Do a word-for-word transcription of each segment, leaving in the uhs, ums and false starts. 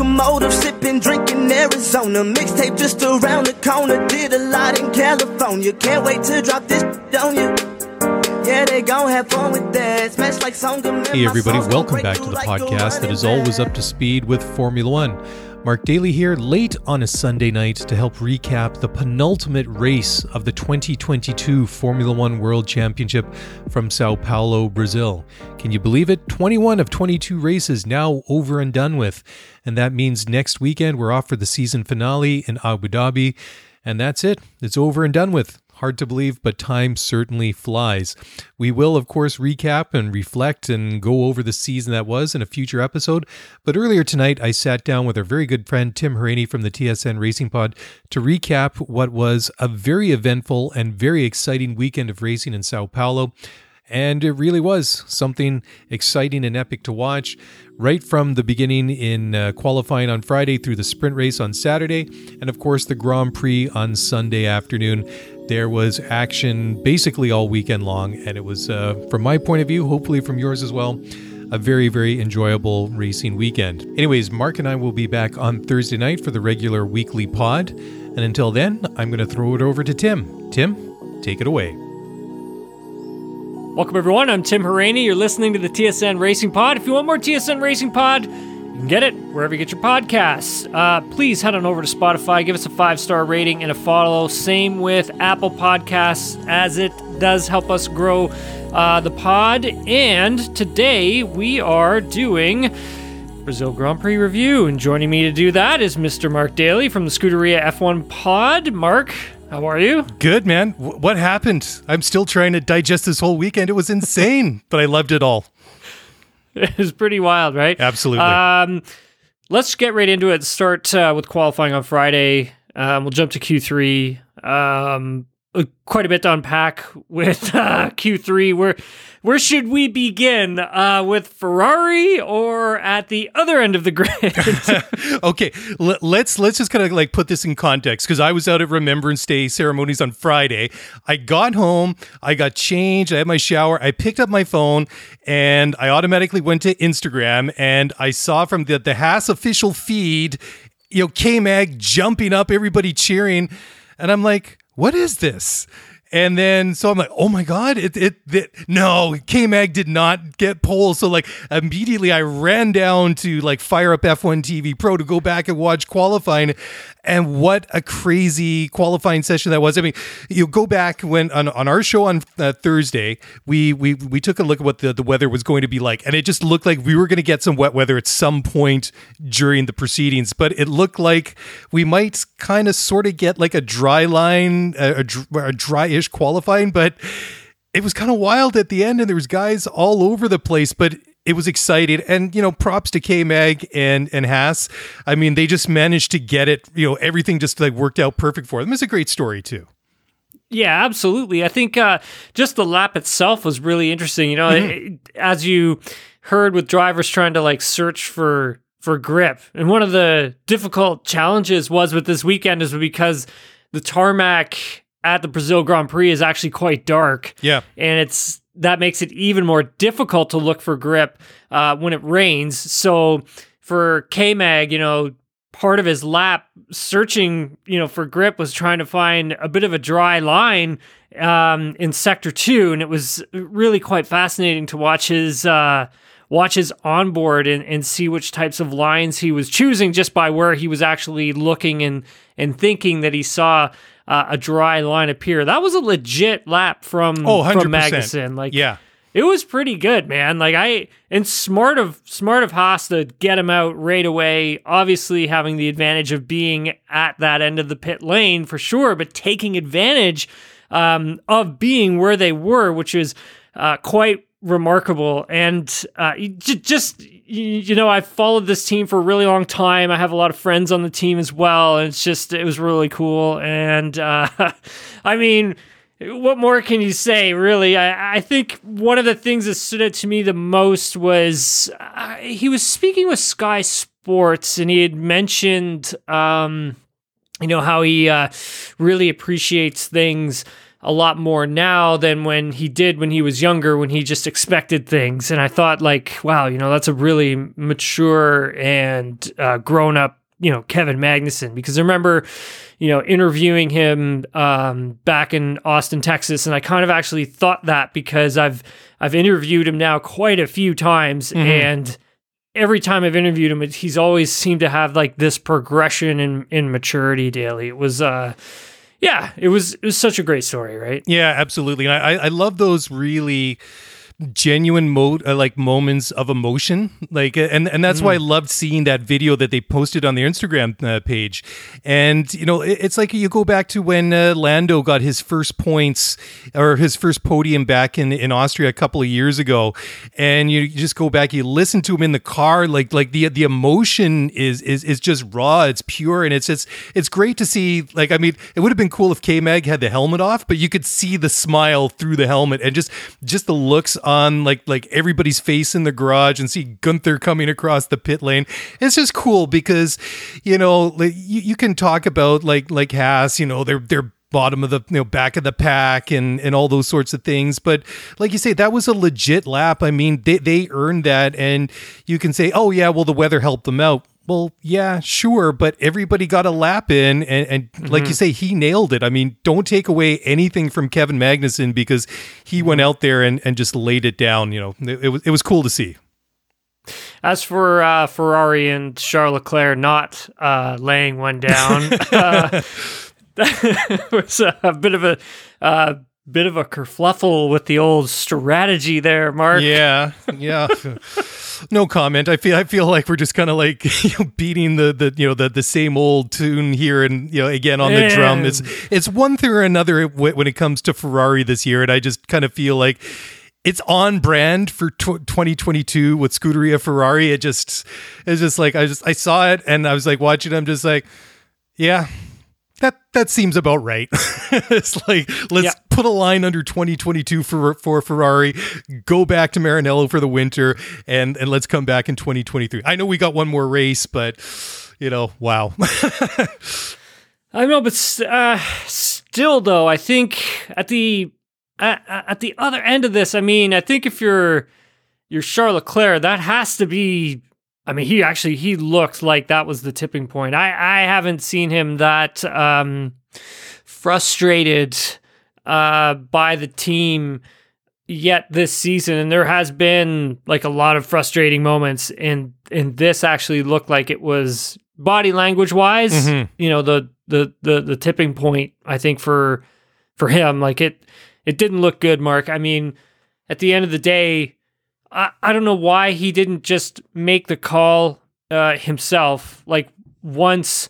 Motive, sipping, drinking Arizona. Mixtape just around the corner. Did a lot in California. Can't wait to drop this on you. Yeah, they gon' have fun with that. Smash like song. Hey everybody, welcome back to the like podcast that is always up to speed with Formula One. Mark Daly here, late on a Sunday night to help recap the penultimate race of the twenty twenty-two Formula One World Championship from Sao Paulo, Brazil. Can you believe it? twenty-one of twenty-two races now over and done with. And that means next weekend we're off for the season finale in Abu Dhabi. And that's it. It's over and done with. Hard to believe, but time certainly flies. We will, of course, recap and reflect and go over the season that was in a future episode. But earlier tonight, I sat down with our very good friend Tim Hauraney from the T S N Racing Pod to recap what was a very eventful and very exciting weekend of racing in Sao Paulo. And it really was something exciting and epic to watch, right from the beginning in uh, qualifying on Friday through the sprint race on Saturday, and of course the Grand Prix on Sunday afternoon. There was action basically all weekend long, and it was, uh, from my point of view, hopefully from yours as well, a very, very enjoyable racing weekend. Anyways, Mark and I will be back on Thursday night for the regular weekly pod, and until then, I'm going to throw it over to Tim. Tim, take it away. Welcome, everyone. I'm Tim Hauraney. You're listening to the T S N Racing Pod. If you want more T S N Racing Pod, you can get it wherever you get your podcasts. Uh, please head on over to Spotify. Give us a five-star rating and a follow. Same with Apple Podcasts, as it does help us grow uh, the pod. And today we are doing Brazil Grand Prix review. And joining me to do that is Mister Mark Daly from the Scuderia F one Pod. Mark, how are you? Good, man. W- what happened? I'm still trying to digest this whole weekend. It was insane, but I loved it all. It was pretty wild, right? Absolutely. Um, let's get right into it. Start uh, with qualifying on Friday. Um, we'll jump to Q three. Um, quite a bit to unpack with uh, Q three. Where where should we begin? Uh, with Ferrari or at the other end of the grid? Okay, L- let's let's just kind of like put this in context, because I was out at Remembrance Day ceremonies on Friday. I got home, I got changed, I had my shower, I picked up my phone, and I automatically went to Instagram, and I saw from the, the Haas official feed, you know, K-Mag jumping up, everybody cheering, and I'm like, what is this? And then, so I'm like, oh my God, it, it, it no, K-Mag did not get pole. So like immediately I ran down to like fire up F one T V Pro to go back and watch qualifying. And what a crazy qualifying session that was. I mean, you go back when on, on our show on uh, Thursday, we, we, we took a look at what the, the weather was going to be like. And it just looked like we were going to get some wet weather at some point during the proceedings, but it looked like we might kind of sort of get like a dry line, a, a dry qualifying, but it was kind of wild at the end, and there was guys all over the place, but it was exciting. And you know, props to K-Mag and and Haas. I mean, they just managed to get it, you know, everything just like worked out perfect for them. It's a great story too. Yeah, absolutely. I think uh just the lap itself was really interesting, you know. Mm-hmm. It, as you heard, with drivers trying to like search for for grip, and one of the difficult challenges was with this weekend is because the tarmac at the Brazil Grand Prix is actually quite dark. Yeah. And it's that makes it even more difficult to look for grip uh, when it rains. So for K-Mag, you know, part of his lap searching, you know, for grip was trying to find a bit of a dry line um, in sector two. And it was really quite fascinating to watch his uh, watch his onboard and, and see which types of lines he was choosing just by where he was actually looking and, and thinking that he saw Uh, a dry line appear. That was a legit lap from, oh, one hundred percent. From Magnussen. Like, yeah. it was pretty good, man. Like I and smart of smart of Haas to get him out right away. Obviously, having the advantage of being at that end of the pit lane for sure, but taking advantage um, of being where they were, which is uh, quite remarkable. And uh, just you know, I've followed this team for a really long time. I have a lot of friends on the team as well, and it's just it was really cool. And uh, I mean. What more can you say, really? I, I think one of the things that stood out to me the most was uh, he was speaking with Sky Sports, and he had mentioned, um, you know, how he uh, really appreciates things a lot more now than when he did when he was younger, when he just expected things. And I thought, like, wow, you know, that's a really mature and uh, grown-up, you know, Kevin Magnussen, because I remember, you know, interviewing him um, back in Austin, Texas, and I kind of actually thought that because I've I've interviewed him now quite a few times, mm-hmm. and every time I've interviewed him, he's always seemed to have like this progression in, in maturity daily. It was, uh, yeah, it was it was such a great story, right? Yeah, absolutely, and I I love those really genuine mode uh, like moments of emotion, like and and that's mm. why I loved seeing that video that they posted on their Instagram uh, page. And you know, it, it's like you go back to when uh, Lando got his first points or his first podium back in in Austria a couple of years ago, and you just go back, you listen to him in the car, like like the the emotion is is is just raw, it's pure, and it's it's it's great to see. Like, I mean, it would have been cool if K-Mag had the helmet off, but you could see the smile through the helmet and just just the looks on like like everybody's face in the garage, and see Gunther coming across the pit lane. It's just cool because, you know, like, you, you can talk about like like Haas, you know, they're they're bottom of the, you know, back of the pack and and all those sorts of things, but like you say, that was a legit lap. I mean, they they earned that, and you can say, oh yeah, well the weather helped them out. Well, yeah, sure, but everybody got a lap in, and, and mm-hmm. like you say, he nailed it. I mean, don't take away anything from Kevin Magnussen, because he went out there and, and just laid it down. You know, it, it was it was cool to see. As for uh, Ferrari and Charles Leclerc not uh, laying one down, uh, that was a bit of a uh, bit of a kerfluffle with the old strategy there, Mark. Yeah, yeah. No comment. I feel I feel like we're just kind of like, you know, beating the, the you know the, the same old tune here, and you know again on the Man. drum. It's it's one thing or another when it comes to Ferrari this year, and I just kind of feel like it's on brand for twenty twenty-two with Scuderia Ferrari. It just it's just like I just I saw it and I was like watching it, I'm just like, yeah, that that seems about right. It's like, let's yeah. put a line under twenty twenty-two for for Ferrari, go back to Maranello for the winter, and and let's come back in twenty twenty-three. I know we got one more race, but you know, wow. I know, but uh, still though, I think at the at, at the other end of this, I mean, I think if you're you're Charles Leclerc, that has to be, I mean, he actually, he looked like that was the tipping point. I, I haven't seen him that um, frustrated uh, by the team yet this season. And there has been like a lot of frustrating moments. And, and this actually looked like it was, body language wise, mm-hmm. you know, the, the, the, the tipping point, I think, for, for him. Like it, it didn't look good, Mark. I mean, at the end of the day, I, I don't know why he didn't just make the call uh, himself. Like, once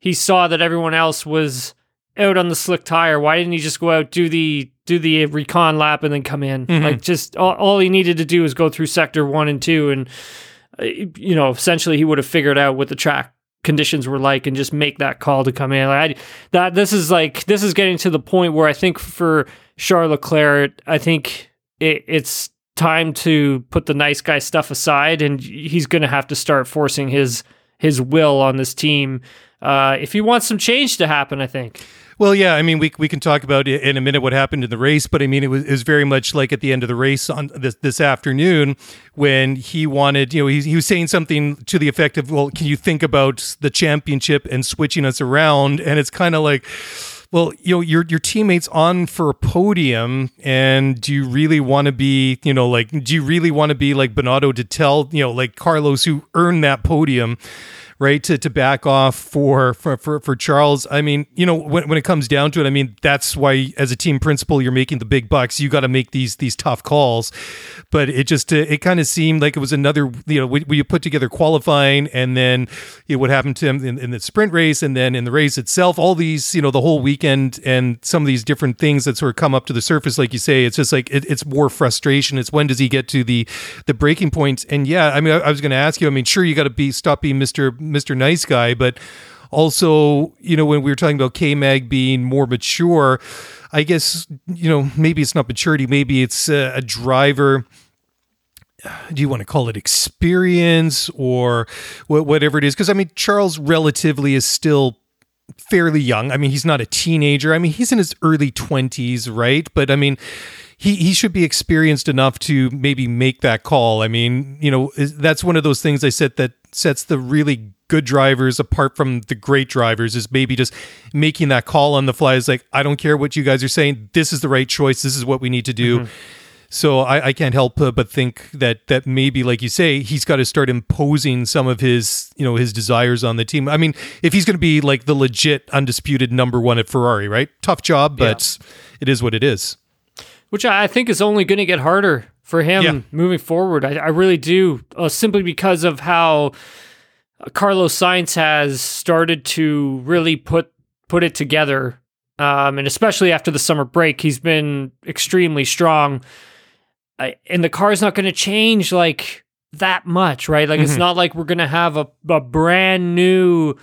he saw that everyone else was out on the slick tire, why didn't he just go out, do the do the recon lap, and then come in? Mm-hmm. Like, just all, all he needed to do was go through sector one and two, and uh, you know, essentially he would have figured out what the track conditions were like, and just make that call to come in. Like, I, that this is like this is getting to the point where I think for Charles Leclerc, I think it, it's. time to put the nice guy stuff aside, and he's going to have to start forcing his his will on this team uh, if he wants some change to happen, I think. Well, yeah, I mean, we we can talk about it in a minute what happened in the race, but I mean, it was, it was very much like at the end of the race on this this afternoon when he wanted, you know, he, he was saying something to the effect of, well, can you think about the championship and switching us around? And it's kind of like, well, you know, your your teammate's on for a podium, and do you really want to be, you know, like, do you really want to be like Bonato to tell, you know, like Carlos, who earned that podium, right, to to back off for for for, for Charles. I mean, you know, when when it comes down to it, I mean, that's why as a team principal, you're making the big bucks. You got to make these these tough calls. But it just it, it kind of seemed like it was another, you know, we, we put together qualifying and then you know, what happened to him in, in the sprint race and then in the race itself. All these, you know, the whole weekend and some of these different things that sort of come up to the surface, like you say, it's just like it, it's more frustration. It's when does he get to the the breaking points? And yeah, I mean, I, I was going to ask you. I mean, sure, you got to be stop being Mister Mister Nice Guy, but also, you know, when we were talking about K-Mag being more mature, I guess, you know, maybe it's not maturity, maybe it's a, a driver. Do you want to call it experience or whatever it is? Because I mean, Charles relatively is still fairly young. I mean, he's not a teenager. I mean, he's in his early twenties, right? But I mean, he he should be experienced enough to maybe make that call. I mean, you know, that's one of those things I said that sets the really good drivers apart from the great drivers, is maybe just making that call on the fly. Is like, I don't care what you guys are saying. This is the right choice. This is what we need to do. Mm-hmm. So I, I can't help uh, but think that that maybe, like you say, he's got to start imposing some of his, you know, his desires on the team. I mean, if he's going to be like the legit undisputed number one at Ferrari, right? Tough job, but yeah. It is what it is. Which I think is only going to get harder for him yeah. moving forward. I, I really do, uh, simply because of how Carlos Sainz has started to really put put it together. Um, and especially after the summer break, he's been extremely strong. I, and the car's not going to change like that much, right? Like, mm-hmm. It's not like we're going to have a, a brand new,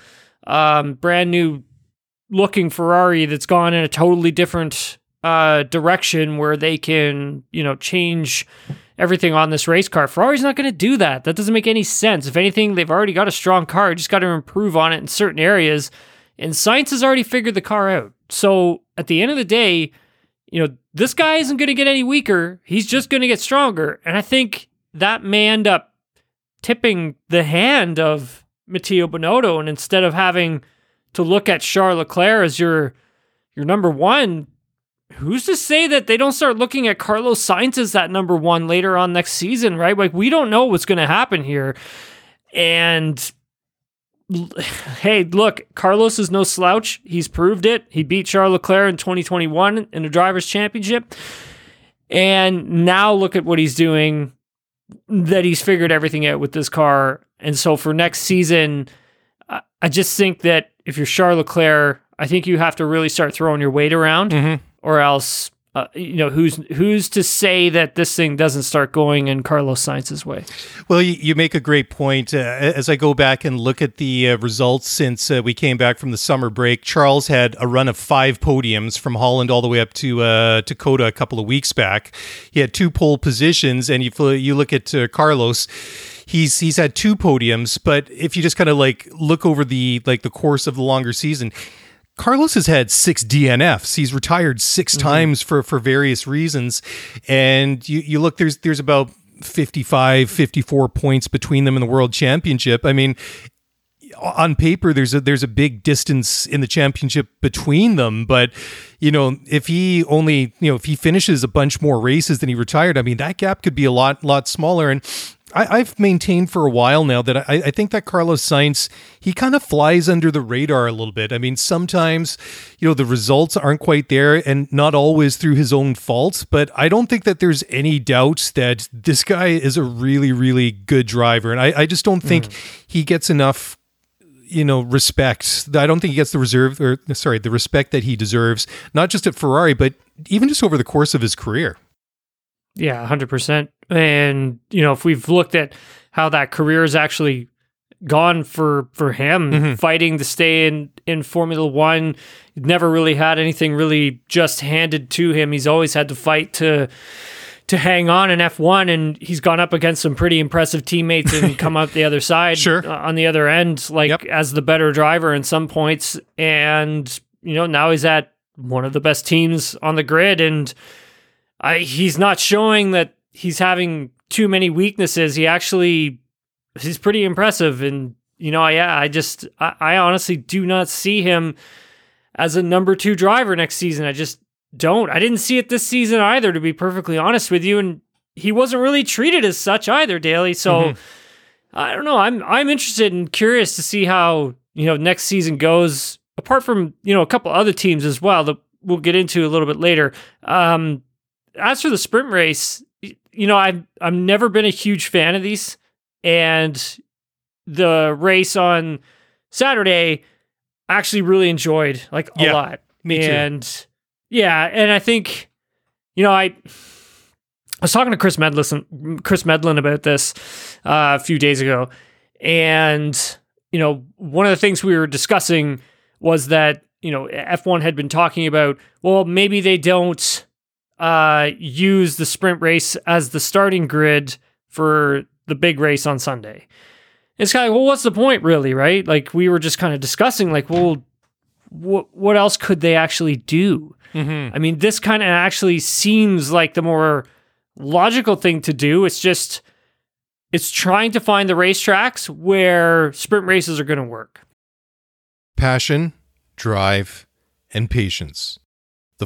um, brand new looking Ferrari that's gone in a totally different uh, direction where they can, you know, change everything on this race car. Ferrari's not going to do that. That doesn't make any sense. If anything, they've already got a strong car, just got to improve on it in certain areas. And Sainz has already figured the car out. So at the end of the day, you know, this guy isn't going to get any weaker. He's just going to get stronger. And I think that may end up tipping the hand of Matteo Binotto. And instead of having to look at Charles Leclerc as your your number one, who's to say that they don't start looking at Carlos Sainz as that number one later on next season, right? Like, we don't know what's going to happen here. And hey, look, Carlos is no slouch. He's proved it. He beat Charles Leclerc in twenty twenty-one in the Drivers' Championship. And now look at what he's doing, that he's figured everything out with this car. And so for next season, I just think that if you're Charles Leclerc, I think you have to really start throwing your weight around, mm-hmm. or else, Uh, you know, who's who's to say that this thing doesn't start going in Carlos Sainz's way? Well, you, you make a great point. Uh, as I go back and look at the uh, results since uh, we came back from the summer break, Charles had a run of five podiums from Holland all the way up to uh, Dakota a couple of weeks back. He had two pole positions, and you you look at uh, Carlos. He's he's had two podiums, but if you just kind of like look over the like the course of the longer season, Carlos has had six D N Fs. He's retired six mm-hmm. times for, for various reasons. And you, you look, there's there's about fifty-five, fifty-four points between them in the World Championship. I mean, on paper, there's a, there's a big distance in the championship between them. But, you know, if he only, you know, if he finishes a bunch more races than he retired, I mean, that gap could be a lot, lot smaller. And I, I've maintained for a while now that I, I think that Carlos Sainz, he kind of flies under the radar a little bit. I mean, sometimes, you know, the results aren't quite there and not always through his own faults, but I don't think that there's any doubt that this guy is a really, really good driver. And I, I just don't think mm. he gets enough, you know, respect. I don't think he gets the reserve or sorry, the respect that he deserves, not just at Ferrari, but even just over the course of his career. Yeah, one hundred percent. And, you know, if we've looked at how that career has actually gone for, for him, mm-hmm. fighting to stay in, in Formula One, never really had anything really just handed to him. He's always had to fight to to hang on in F one, and he's gone up against some pretty impressive teammates and come out the other side sure. uh, on the other end, like yep. as the better driver in some points. And, you know, now he's at one of the best teams on the grid, and I, he's not showing that he's having too many weaknesses. He actually, he's pretty impressive. And, you know, yeah, I, I just, I, I honestly do not see him as a number two driver next season. I just don't. I didn't see it this season either, to be perfectly honest with you. And he wasn't really treated as such either, Daly. So mm-hmm. I don't know. I'm I'm interested and curious to see how, you know, next season goes. Apart from, you know, a couple other teams as well that we'll get into a little bit later. Um, as for the sprint race, you know, I've I've never been a huge fan of these, and the race on Saturday I actually really enjoyed, like, a yeah, lot. Me too. And yeah, and I think, you know, I. I was talking to Chris Medlin, Chris Medlin about this uh, a few days ago, and, you know, one of the things we were discussing was that, you know, F one had been talking about, well, maybe they don't uh, use the sprint race as the starting grid for the big race on Sunday. It's kind of like, well, what's the point, really, right? Like, we were just kind of discussing, like, well, what what else could they actually do? Mm-hmm. I mean, this kind of actually seems like the more logical thing to do. It's just, it's trying to find the racetracks where sprint races are going to work. Passion, drive, and patience. The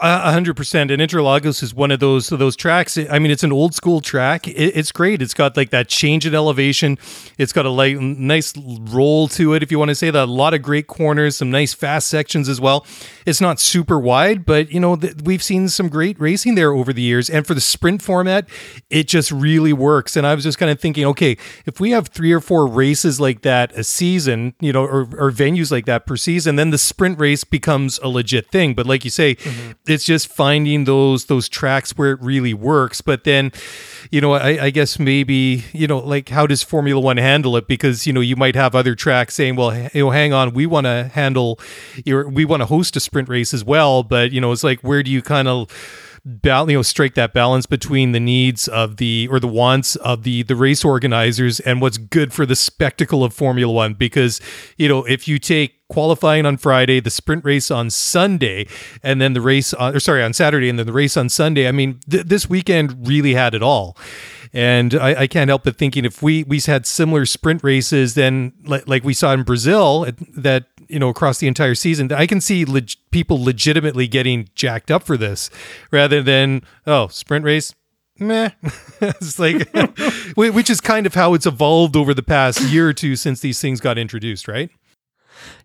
A hundred percent. And Interlagos is one of those those tracks. I mean, it's an old school track. It, it's great. It's got like that change in elevation. It's got a light, nice roll to it, if you want to say that. A lot of great corners, some nice fast sections as well. It's not super wide, but, you know, th- we've seen some great racing there over the years. And for the sprint format, it just really works. And I was just kind of thinking, okay, if we have three or four races like that a season, you know, or, or venues like that per season, then the sprint race becomes a legit thing. But like you say, mm-hmm. It's just finding those those tracks where it really works. But then, you know, I, I guess maybe, you know, like, how does Formula One handle it? Because, you know, you might have other tracks saying, well, you know, hang on, we want to handle, your, we want to host a sprint race as well. But, you know, it's like, where do you kind of Bal- you know, strike that balance between the needs of the, or the wants of the, the race organizers and what's good for the spectacle of Formula One? Because, you know, if you take qualifying on Friday, the sprint race on Sunday, and then the race on, or sorry, on Saturday, and then the race on Sunday, I mean, th- this weekend really had it all. And I, I can't help but thinking, if we we had similar sprint races, then li- like we saw in Brazil, that, you know, across the entire season, I can see leg- people legitimately getting jacked up for this, rather than, oh, sprint race, meh. It's like, which is kind of how it's evolved over the past year or two since these things got introduced, right?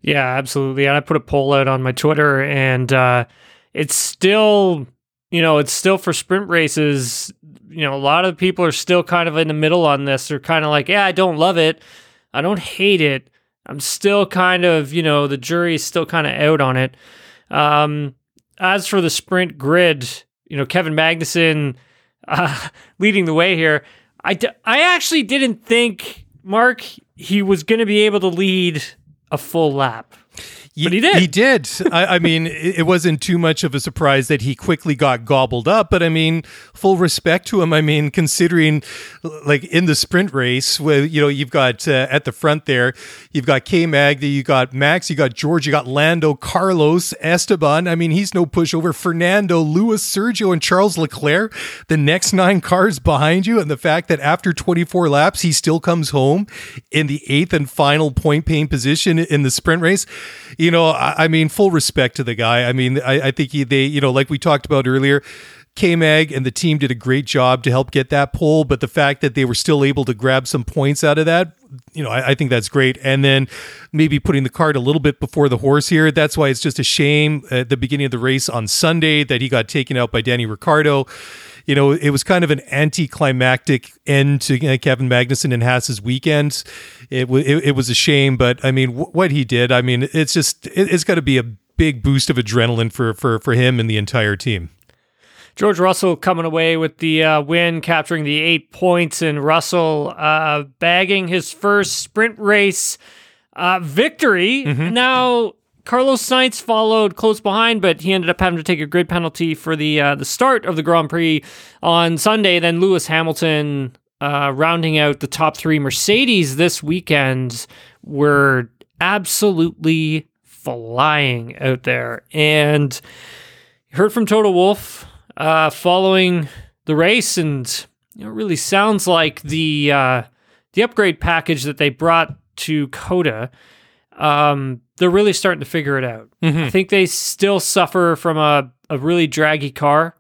Yeah, absolutely. And I put a poll out on my Twitter, and uh, it's still, you know, it's still for sprint races. You know, a lot of people are still kind of in the middle on this. They're kind of like, yeah, I don't love it, I don't hate it. I'm still kind of, you know, the jury is still kind of out on it. Um, as for the sprint grid, you know, Kevin Magnussen uh, leading the way here. I, d- I actually didn't think, Mark, he was going to be able to lead a full lap. But he did. He did. I, I mean, it wasn't too much of a surprise that he quickly got gobbled up. But I mean, full respect to him. I mean, considering, like, in the sprint race, where, you know, you've got uh, at the front there, you've got K-Mag, you got Max, you got George, you got Lando, Carlos, Esteban. I mean, he's no pushover. Fernando, Lewis, Sergio, and Charles Leclerc. The next nine cars behind you, and the fact that after twenty-four laps, he still comes home in the eighth and final point-paying position in the sprint race. You know, I mean, full respect to the guy. I mean, I, I think he, they, you know, like we talked about earlier, K-Mag and the team did a great job to help get that pole. But the fact that they were still able to grab some points out of that, you know, I, I think that's great. And then maybe putting the cart a little bit before the horse here. That's why it's just a shame at the beginning of the race on Sunday that he got taken out by Danny Ricciardo. you know, it was kind of an anticlimactic end to you know, Kevin Magnussen and Haas's weekend. It, w- it, it was a shame, but I mean, w- what he did, I mean, it's just, it, it's got to be a big boost of adrenaline for, for, for him and the entire team. George Russell coming away with the uh, win, capturing the eight points, and Russell uh, bagging his first sprint race uh, victory. Mm-hmm. Now, Carlos Sainz followed close behind, but he ended up having to take a grid penalty for the uh, the start of the Grand Prix on Sunday. Then Lewis Hamilton uh, rounding out the top three. Mercedes this weekend were absolutely flying out there. And heard from Toto Wolff uh, following the race, and it really sounds like the uh, the upgrade package that they brought to Coda, um, they're really starting to figure it out. Mm-hmm. I think they still suffer from a, a really draggy car.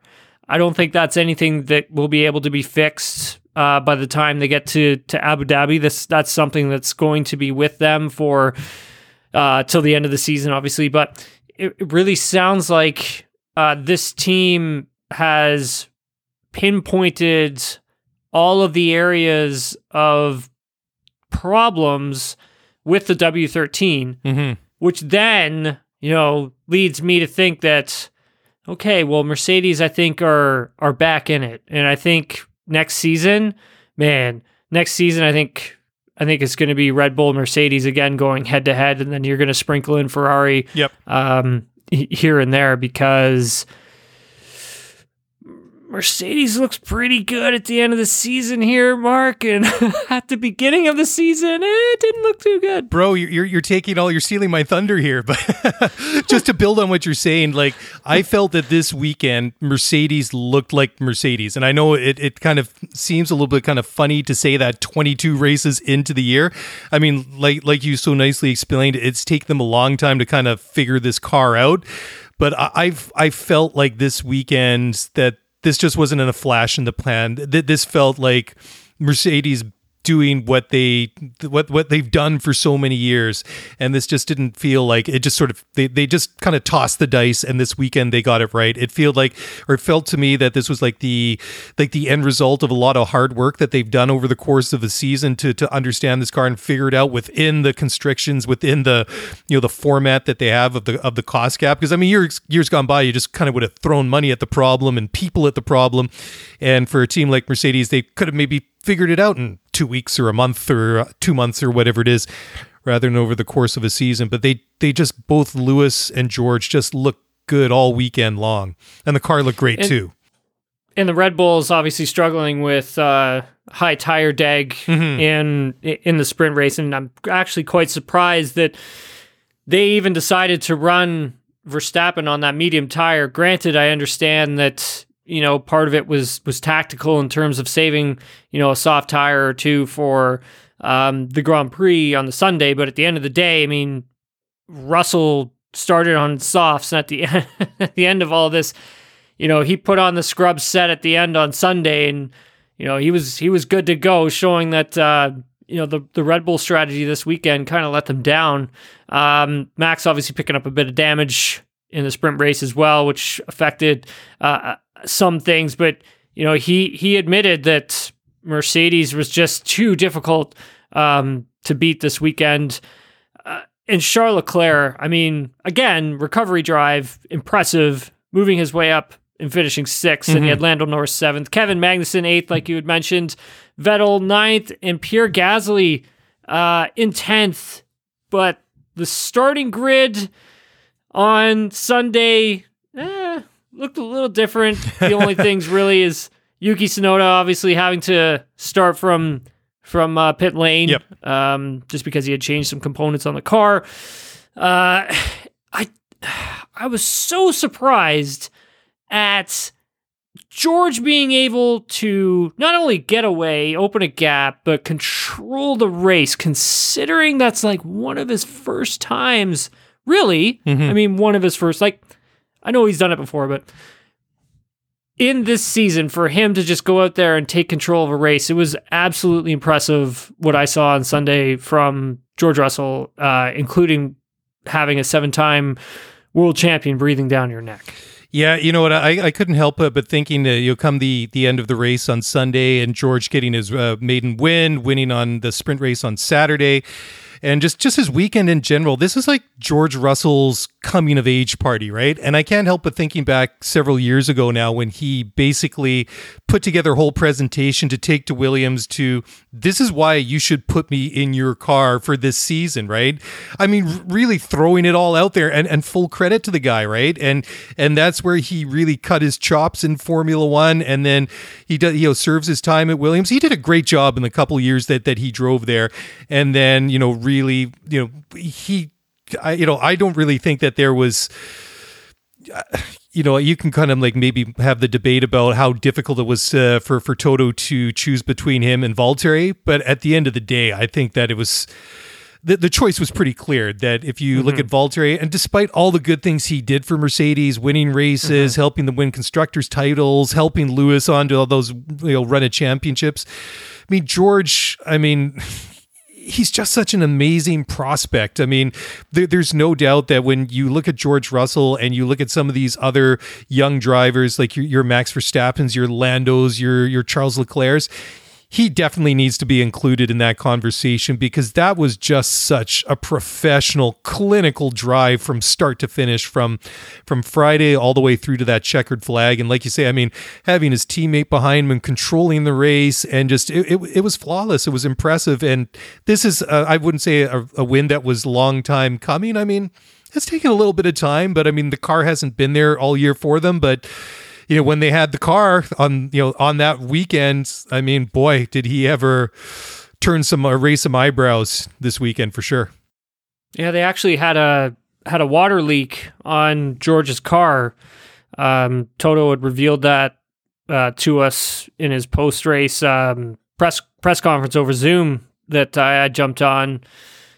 I don't think that's anything that will be able to be fixed uh, by the time they get to, to Abu Dhabi. This That's something that's going to be with them for uh, till the end of the season, obviously. But it, it really sounds like uh, this team has pinpointed all of the areas of problems with the W thirteen, mm-hmm. which then, you know, leads me to think that, okay, well, Mercedes, I think, are are back in it. And I think next season, man, next season, I think I think it's going to be Red Bull and Mercedes again going head-to-head, and then you're going to sprinkle in Ferrari yep. um, here and there, because Mercedes looks pretty good at the end of the season here, Mark, and at the beginning of the season, it didn't look too good. Bro, you're you're taking all, you're stealing my thunder here, but just to build on what you're saying, like, I felt that this weekend, Mercedes looked like Mercedes, and I know it, it kind of seems a little bit kind of funny to say that twenty-two races into the year. I mean, like like you so nicely explained, it's taken them a long time to kind of figure this car out, but I, I've I felt like this weekend that this just wasn't in a flash in the pan. This felt like Mercedes doing what they what what they've done for so many years, and this just didn't feel like it. Just sort of they they just kind of tossed the dice, and this weekend they got it right. It felt like, or it felt to me that this was like the like the end result of a lot of hard work that they've done over the course of the season to to understand this car and figure it out within the constrictions, within the you know the format that they have of the of the cost cap. Because I mean, years years gone by, you just kind of would have thrown money at the problem and people at the problem, and for a team like Mercedes, they could have maybe figured it out in two weeks or a month or two months or whatever it is, rather than over the course of a season. But they they just, both Lewis and George just looked good all weekend long, and the car looked great and, too. And the Red Bull is obviously struggling with uh, high tire drag mm-hmm. in in the sprint race, and I'm actually quite surprised that they even decided to run Verstappen on that medium tire. Granted, I understand that, you know, part of it was was tactical in terms of saving, you know, a soft tire or two for um, the Grand Prix on the Sunday. But at the end of the day, I mean, Russell started on softs, and at the end, at the end of all this, you know, he put on the scrub set at the end on Sunday, and you know he was he was good to go, showing that uh, you know the the Red Bull strategy this weekend kind of let them down. Um, Max obviously picking up a bit of damage in the sprint race as well, which affected Uh, some things, but you know he he admitted that Mercedes was just too difficult um to beat this weekend. Uh, and Charles Leclerc, I mean, again, recovery drive, impressive, moving his way up and finishing sixth, mm-hmm. and he had Lando Norris seventh, Kevin Magnussen eighth, like you had mentioned, Vettel ninth, and Pierre Gasly uh in tenth. But the starting grid on Sunday eh, looked a little different. The only things really is Yuki Tsunoda obviously having to start from from uh, pit lane, yep. um, just because he had changed some components on the car. Uh, I I was so surprised at George being able to not only get away, open a gap, but control the race, considering that's like one of his first times, really. Mm-hmm. I mean, one of his first, like, I know he's done it before, but in this season, for him to just go out there and take control of a race, it was absolutely impressive what I saw on Sunday from George Russell, uh, including having a seven-time world champion breathing down your neck. Yeah, you know what? I, I couldn't help but thinking uh, you'll come the, the end of the race on Sunday, and George getting his uh, maiden win, winning on the sprint race on Saturday, and just, just his weekend in general. This is like George Russell's coming of age party, right? And I can't help but thinking back several years ago now when he basically put together a whole presentation to take to Williams to, this is why you should put me in your car for this season, right? I mean, really throwing it all out there, and, and full credit to the guy, right? And and that's where he really cut his chops in Formula One, and then he does, you know, serves his time at Williams. He did a great job in the couple years that that he drove there, and then, you know, really, you know, he I, you know, I don't really think that there was, you know, you can kind of like maybe have the debate about how difficult it was uh, for, for Toto to choose between him and Valtteri. But at the end of the day, I think that it was, the, the choice was pretty clear that if you mm-hmm. look at Valtteri, and despite all the good things he did for Mercedes, winning races, mm-hmm. helping them win constructors titles, helping Lewis on to all those, you know, run of championships. I mean, George, I mean... he's just such an amazing prospect. I mean, there, there's no doubt that when you look at George Russell and you look at some of these other young drivers, like your, your Max Verstappens, your Landos, your, your Charles Leclercs, he definitely needs to be included in that conversation, because that was just such a professional, clinical drive from start to finish, from from Friday all the way through to that checkered flag. And like you say, I mean, having his teammate behind him and controlling the race, and just it, it, it was flawless. It was impressive. And this is, uh, I wouldn't say a, a win that was long time coming. I mean, it's taken a little bit of time, but I mean, the car hasn't been there all year for them, but... you know, when they had the car on, you know, on that weekend, I mean, boy, did he ever turn some, uh, raise some eyebrows this weekend for sure. Yeah, they actually had a had a water leak on George's car. Um, Toto had revealed that uh, to us in his post race um, press press conference over Zoom that I, I jumped on.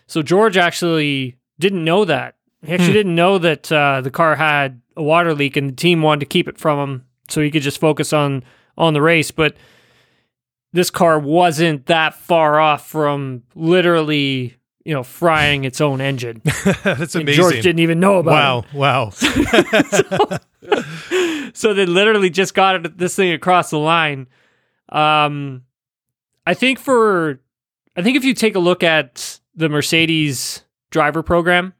So George actually didn't know that. He actually hmm. didn't know that uh, the car had a water leak, and the team wanted to keep it from him so he could just focus on, on the race. But this car wasn't that far off from literally, you know, frying its own engine. That's and amazing. George didn't even know about it. Wow, wow. so, so they literally just got it, this thing across the line. Um, I think for, I think if you take a look at the Mercedes driver program,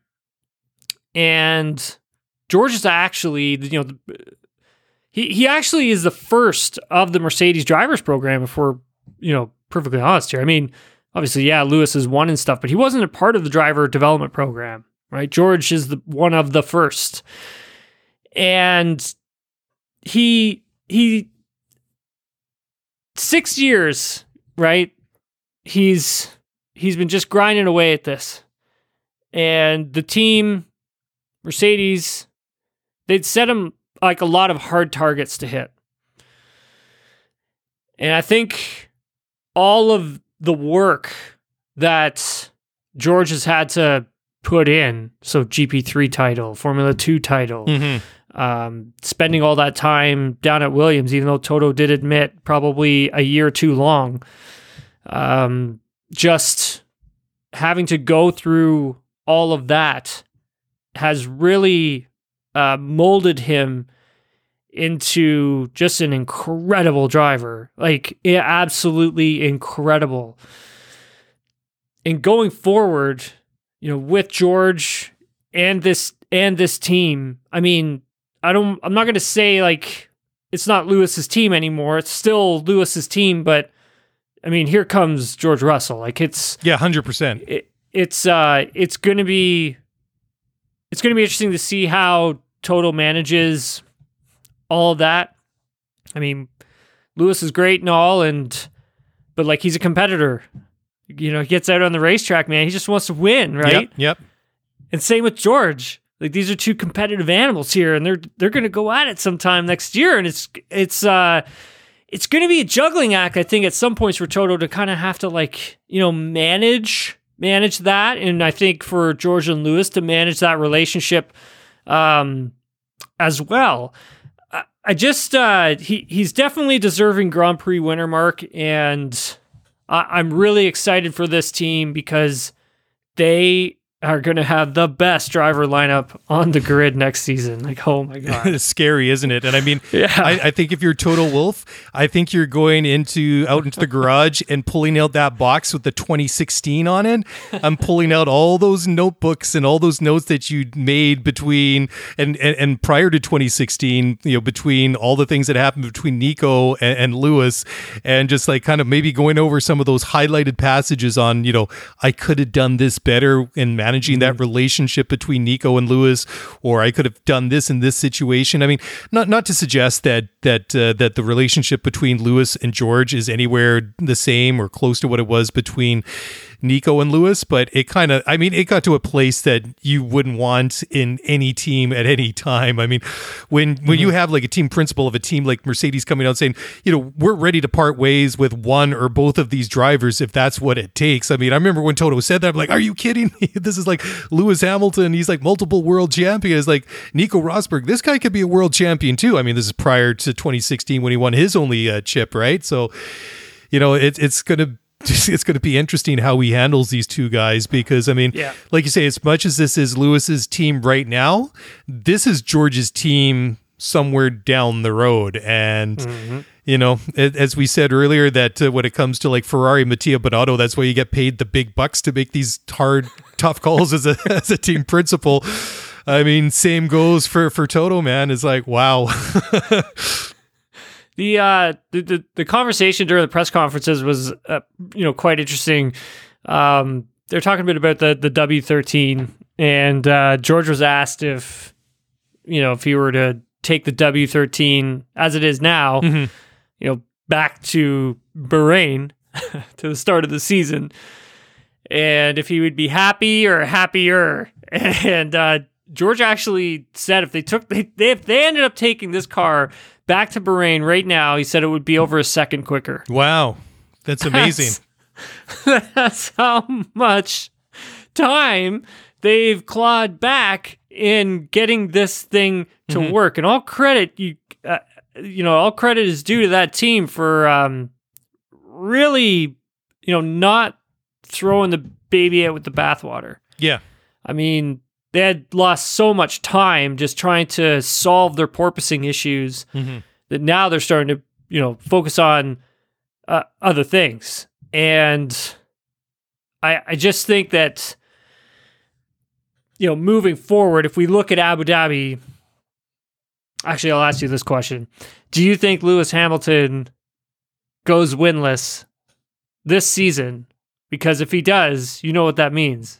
and George is actually, you know, he, he actually is the first of the Mercedes drivers program, if we're, you know, perfectly honest here. I mean, obviously, yeah, Lewis is one and stuff, but he wasn't a part of the driver development program, right? George is the one of the first. And he, he, six years, right? He's, he's been just grinding away at this. And the team, Mercedes, they'd set him like a lot of hard targets to hit. And I think all of the work that George has had to put in, so G P three title, Formula two title, mm-hmm. um, spending all that time down at Williams, even though Toto did admit probably a year too long, um, just having to go through all of that has really uh, molded him into just an incredible driver. Like, yeah, absolutely incredible. And going forward, you know, with George and this and this team, I mean, I don't. I'm not going to say like it's not Lewis's team anymore. It's still Lewis's team, but I mean, here comes George Russell. Like, it's yeah, one hundred percent. It, it's uh, it's going to be. It's going to be interesting to see how Toto manages all of that. I mean, Lewis is great and all, and but like he's a competitor. You know, he gets out on the racetrack, man. He just wants to win, right? Yep. yep. And same with George. Like these are two competitive animals here, and they're they're going to go at it sometime next year. And it's it's uh, it's going to be a juggling act, I think, at some points for Toto to kind of have to like you know manage. manage that. And I think for George and Lewis to manage that relationship, um, as well, I, I just, uh, he, he's definitely deserving Grand Prix winner, Mark. And I, I'm really excited for this team because they are going to have the best driver lineup on the grid next season. Like, oh my God. It's scary, isn't it? And I mean, yeah. I, I think if you're Toto Wolff, I think you're going into out into the garage and pulling out that box with the twenty sixteen on it. I'm pulling out all those notebooks and all those notes that you made between and, and, and prior to twenty sixteen, you know, between all the things that happened between Nico and, and Lewis, and just like kind of maybe going over some of those highlighted passages on, you know, I could have done this better in management. Managing that relationship between Nico and Lewis, or I could have done this in this situation. I mean, not not to suggest that that uh, that the relationship between Lewis and George is anywhere the same or close to what it was between Nico and Lewis, but it kind of, I mean, it got to a place that you wouldn't want in any team at any time. I mean, when when mm-hmm. you have like a team principal of a team like Mercedes coming out saying, you know, we're ready to part ways with one or both of these drivers if that's what it takes. I mean, I remember when Toto said that, I'm like, are you kidding me? This is like Lewis Hamilton. He's like multiple world champion. It's like Nico Rosberg. This guy could be a world champion too. I mean, this is prior to twenty sixteen when he won his only uh, chip, right? So, you know, it, it's going to It's going to be interesting how he handles these two guys, because, I mean, yeah. like you say, as much as this is Lewis's team right now, this is George's team somewhere down the road. And, mm-hmm. you know, as we said earlier, that uh, when it comes to like Ferrari, Mattia Binotto, that's why you get paid the big bucks to make these hard, tough calls as a as a team principal. I mean, same goes for, for Toto, man. It's like, wow. The, uh, the the the conversation during the press conferences was uh, you know quite interesting. Um, they're talking a bit about the the W thirteen, and uh, George was asked if you know if he were to take the W thirteen as it is now, mm-hmm. you know, back to Bahrain to the start of the season, and if he would be happy or happier. And uh, George actually said if they took they, they if they ended up taking this car back to Bahrain right now, he said it would be over a second quicker. Wow. That's amazing. That's, that's how much time they've clawed back in getting this thing to mm-hmm. work. And all credit, you uh, you know, all credit is due to that team for um, really, you know, not throwing the baby out with the bathwater. Yeah. I mean, they had lost so much time just trying to solve their porpoising issues mm-hmm. that now they're starting to, you know, focus on uh, other things. And I, I just think that, you know, moving forward, if we look at Abu Dhabi, actually, I'll ask you this question. Do you think Lewis Hamilton goes winless this season? Because if he does, you know what that means.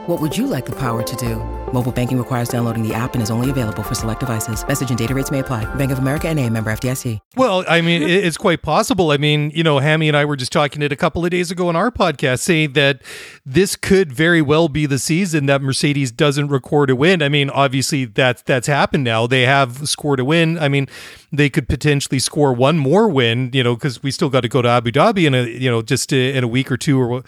What would you like the power to do? Mobile banking requires downloading the app and is only available for select devices. Message and data rates may apply. Bank of America N A, member F D I C. Well, I mean, it's quite possible. I mean, you know, Hammy and I were just talking it a couple of days ago on our podcast saying that this could very well be the season that Mercedes doesn't record a win. I mean, obviously that's, that's happened now. They have scored a win. I mean, they could potentially score one more win, you know, because we still got to go to Abu Dhabi in a, you know, just in a week or two or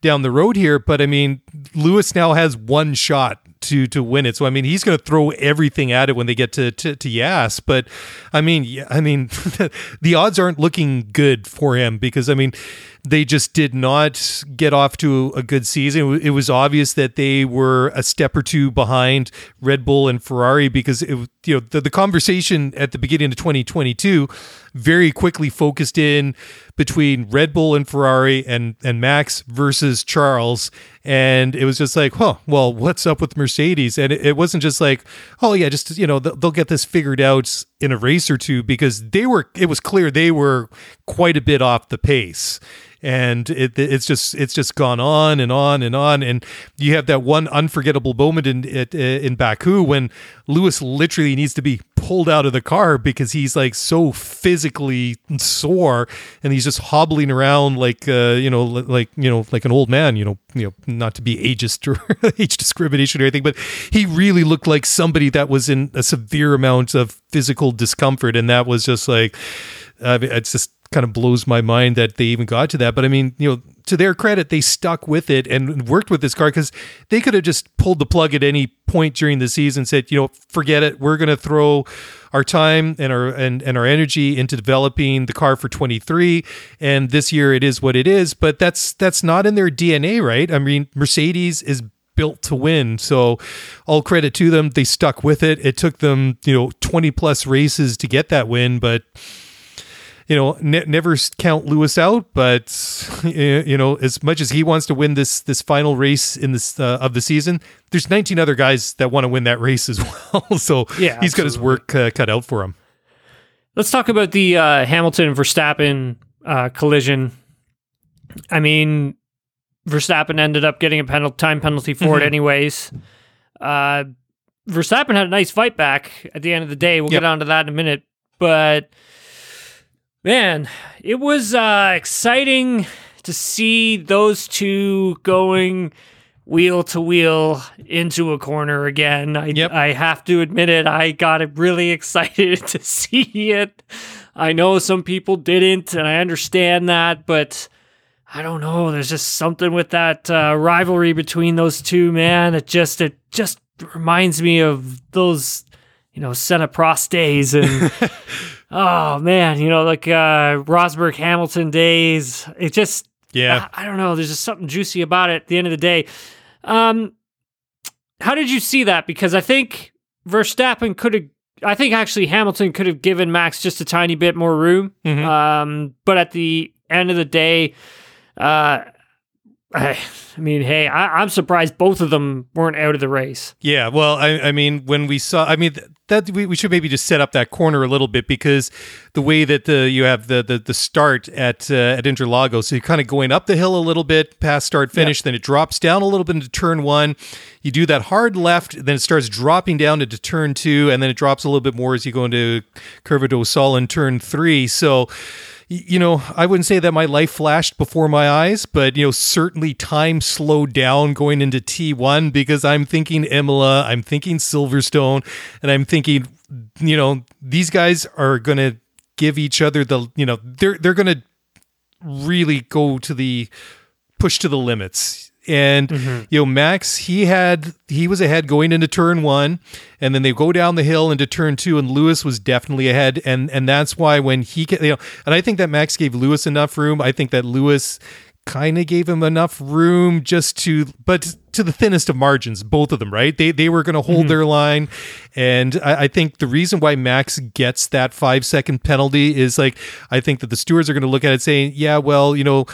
down the road here. But I mean, Lewis now has one shot to to win it. So I mean, he's going to throw everything at it when they get to to, to Yas. But I mean, yeah, I mean, the odds aren't looking good for him because I mean, they just did not get off to a good season. It was obvious that they were a step or two behind Red Bull and Ferrari because it, you know, the, the conversation at the beginning of twenty twenty-two very quickly focused in between Red Bull and Ferrari and and Max versus Charles. And it was just like, huh, well, what's up with Mercedes? And it, it wasn't just like, oh yeah, just, you know, th- they'll get this figured out in a race or two, because they were, it was clear they were quite a bit off the pace. And it, it's just it's just gone on and on and on. And you have that one unforgettable moment in in Baku when Lewis literally needs to be pulled out of the car because he's like so physically sore, and he's just hobbling around like uh, you know like you know like an old man. You know you know not to be ageist or age discrimination or anything, but he really looked like somebody that was in a severe amount of physical discomfort, and that was just like I mean, it's just. Kind of blows my mind that they even got to that. But I mean, you know, to their credit, they stuck with it and worked with this car because they could have just pulled the plug at any point during the season, said, you know, forget it. We're going to throw our time and our and, and our energy into developing the car for twenty-three. And this year it is what it is. But that's that's not in their D N A, right? I mean, Mercedes is built to win. So all credit to them. They stuck with it. It took them, you know, twenty plus races to get that win. But You know, ne- never count Lewis out, but you know, as much as he wants to win this this final race in this uh, of the season, there's nineteen other guys that want to win that race as well. So yeah, he's absolutely got his work uh, cut out for him. Let's talk about the uh, Hamilton Verstappen uh, collision. I mean, Verstappen ended up getting a penal- time penalty for mm-hmm. it, anyways. Uh, Verstappen had a nice fight back at the end of the day. We'll yep. get onto that in a minute, but. Man, it was uh, exciting to see those two going wheel to wheel into a corner again. I, yep. I have to admit it. I got really excited to see it. I know some people didn't, and I understand that, but I don't know. There's just something with that uh, rivalry between those two, man. It just it just reminds me of those, you know, Senna Prost days and. Oh, man, you know, like uh, Rosberg-Hamilton days. It just, yeah, I, I don't know. There's just something juicy about it at the end of the day. Um, how did you see that? Because I think Verstappen could have, I think actually Hamilton could have given Max just a tiny bit more room. Mm-hmm. Um, but at the end of the day, uh, I, I mean, hey, I, I'm surprised both of them weren't out of the race. Yeah, well, I, I mean, when we saw, I mean, th- That we, we should maybe just set up that corner a little bit because the way that the you have the the, the start at uh, at Interlagos, so you're kind of going up the hill a little bit past start finish, yeah. then it drops down a little bit into turn one. You do that hard left, then it starts dropping down into turn two, and then it drops a little bit more as you go into Curva do Sol in turn three. So. You know, I wouldn't say that my life flashed before my eyes, but, you know, certainly time slowed down going into T one because I'm thinking Imola, I'm thinking Silverstone, and I'm thinking, you know, these guys are going to give each other the, you know, they're they're going to really go to the push to the limits. And, mm-hmm. you know, Max, he had, he was ahead going into turn one, and then they go down the hill into turn two, and Lewis was definitely ahead. And, and that's why when he, you know, and I think that Max gave Lewis enough room. I think that Lewis kind of gave him enough room just to, but to the thinnest of margins, both of them, right? They, they were going to hold mm-hmm. their line. And I, I think the reason why Max gets that five second penalty is like, I think that the stewards are going to look at it saying, yeah, well, you know,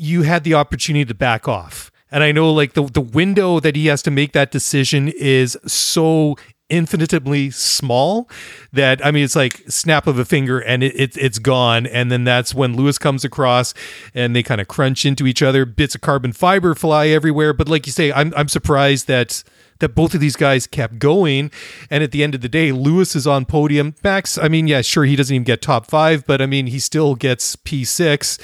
you had the opportunity to back off. And I know like the, the window that he has to make that decision is so infinitely small that, I mean, it's like snap of a finger and it, it, it's gone. And then that's when Lewis comes across and they kind of crunch into each other. Bits of carbon fiber fly everywhere. But like you say, I'm I'm surprised that that both of these guys kept going. And at the end of the day, Lewis is on podium. Max, I mean, yeah, sure, he doesn't even get top five, but I mean, he still gets P six.